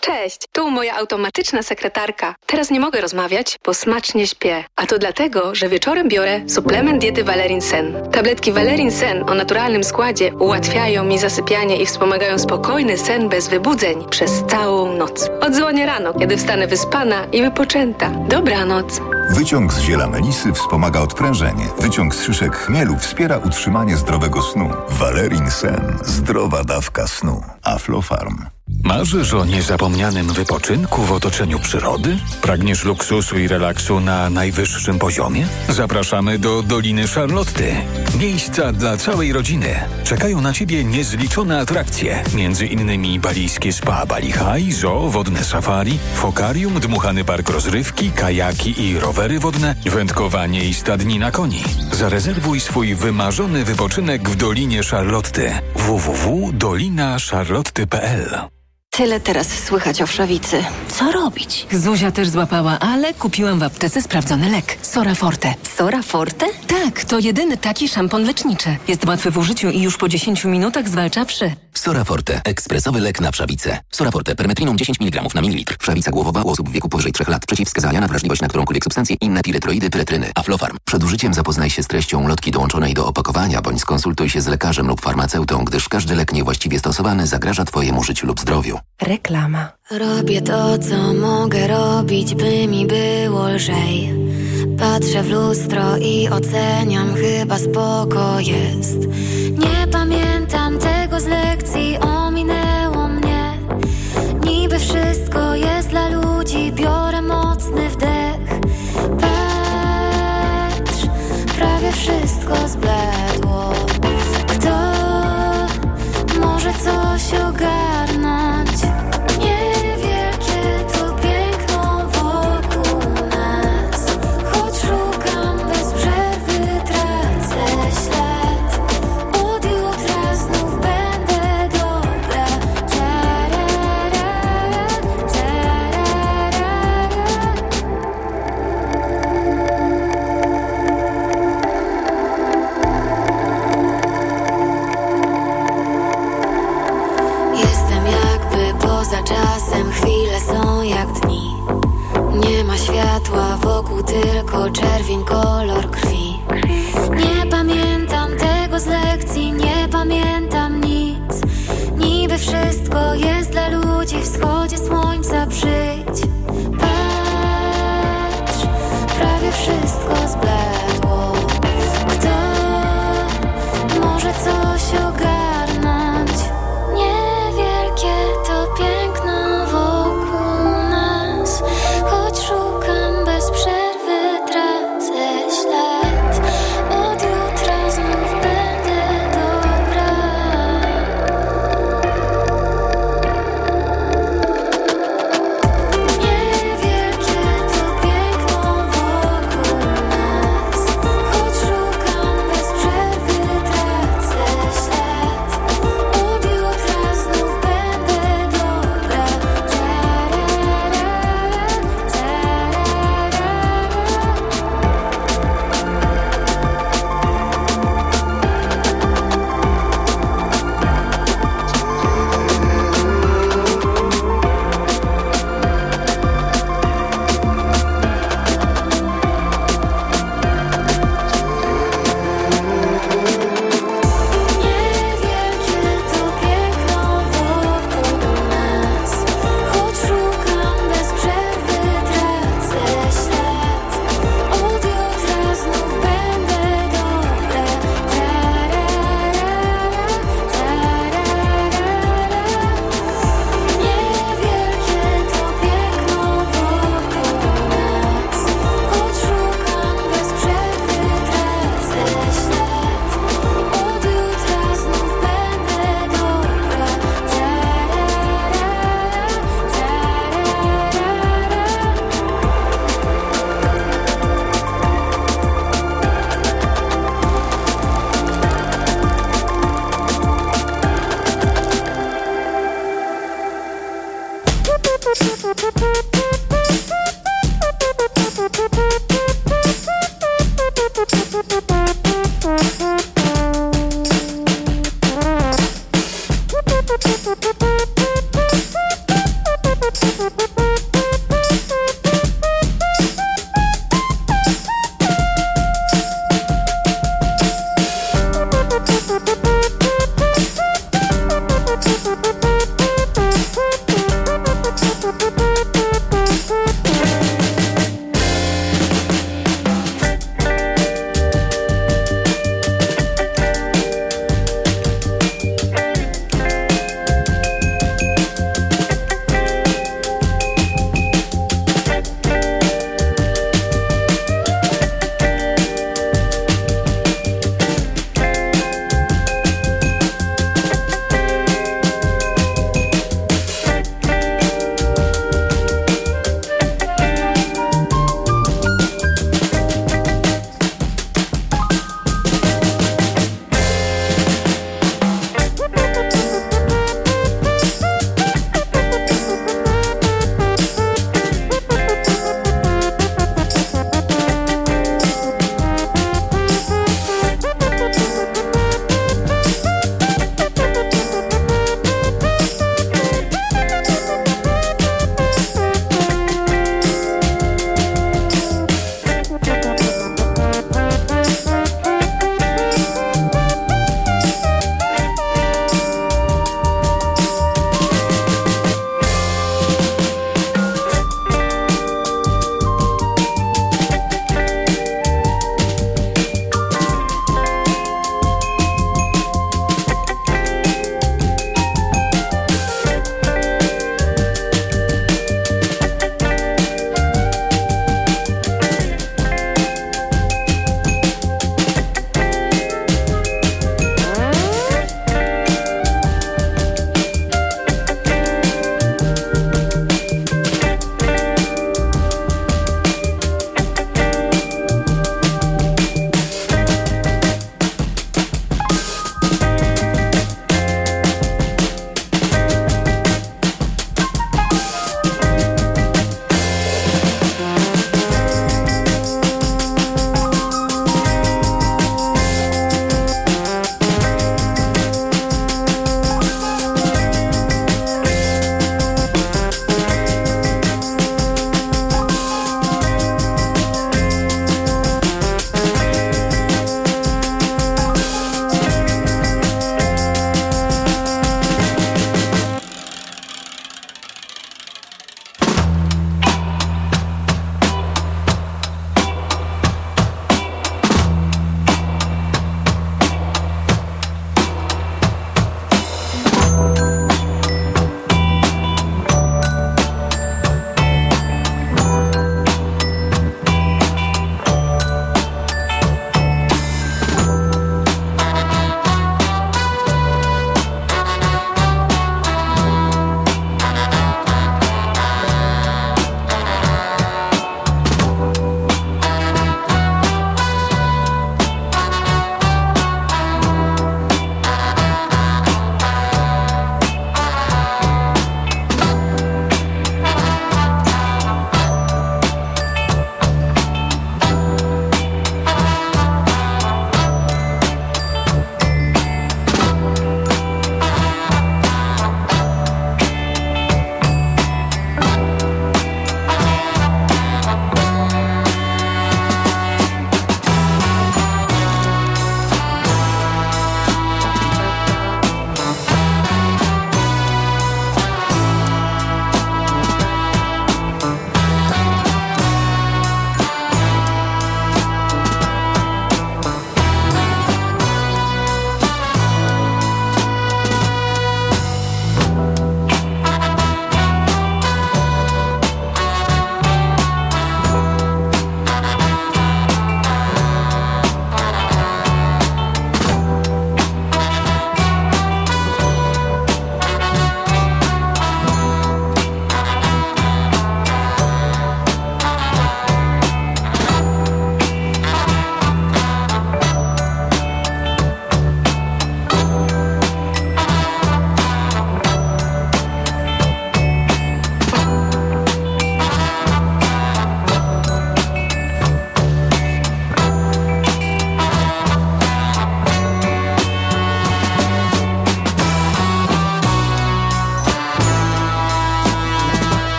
Cześć, tu moja automatyczna sekretarka. Teraz nie mogę rozmawiać, bo smacznie śpię. A to dlatego, że wieczorem biorę suplement diety Valerin Sen. Tabletki Valerin Sen o naturalnym składzie ułatwiają mi zasypianie i wspomagają spokojny sen bez wybudzeń przez całą noc. Odzwonię rano, kiedy wstanę wyspana i wypoczęta. Dobranoc. Wyciąg z ziela melisy wspomaga odprężenie. Wyciąg z szyszek chmielu wspiera utrzymanie zdrowego snu. Valerin Sen. Zdrowa dawka snu. Aflofarm. Marzysz o niezapomnianym wypoczynku w otoczeniu przyrody? Pragniesz luksusu i relaksu na najwyższym poziomie? Zapraszamy do Doliny Charlotty. Miejsca dla całej rodziny. Czekają na Ciebie niezliczone atrakcje. Między innymi balijskie spa Bali High, zoo, wodne safari, fokarium, dmuchany park rozrywki, kajaki i rowery wodne, wędkowanie i stadnina koni. Zarezerwuj swój wymarzony wypoczynek w Dolinie Charlotty. w w w kropka dolina charlotty kropka p l. Tyle teraz słychać o wszawicy. Co robić? Zuzia też złapała, ale kupiłam w aptece sprawdzony lek. Sora Forte. Sora Forte? Tak, to jedyny taki szampon leczniczy. Jest łatwy w użyciu i już po dziesięciu minutach zwalcza wszy. Sora Forte. Ekspresowy lek na wszawicę. Sora Forte. Permetriną dziesięć miligramów na mililitr. Wszawica głowowa u osób w wieku powyżej trzech lat. Przeciwwskazania na wrażliwość na którąkolwiek substancję. Inne piretroidy, piretryny. Aflofarm. Przed użyciem zapoznaj się z treścią ulotki dołączonej do opakowania, bądź skonsultuj się z lekarzem lub farmaceutą, gdyż każdy lek niewłaściwie stosowany zagraża Twojemu życiu lub zdrowiu. Reklama. Robię to, co mogę robić, by mi było lżej. Patrzę w lustro i oceniam, chyba spoko jest. Nie pamiętam tego z lekcji, ominęło mnie. Niby wszystko jest dla ludzi, biorę mocny wdech. Patrz, prawie wszystko zbladło. Kto może coś ogarnąć? Światła wokół tylko czerwień, kolor krwi. Nie pamiętam tego z lekcji, nie pamiętam nic. Niby wszystko jest dla ludzi, w wschodzie słońca przyjdź. Patrz, prawie wszystko zbladło. Kto może coś ogarnąć? Przerwy tracę ślad, od jutra znów.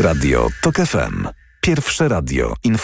Radio T O K F M. Pierwsze radio informacyjne.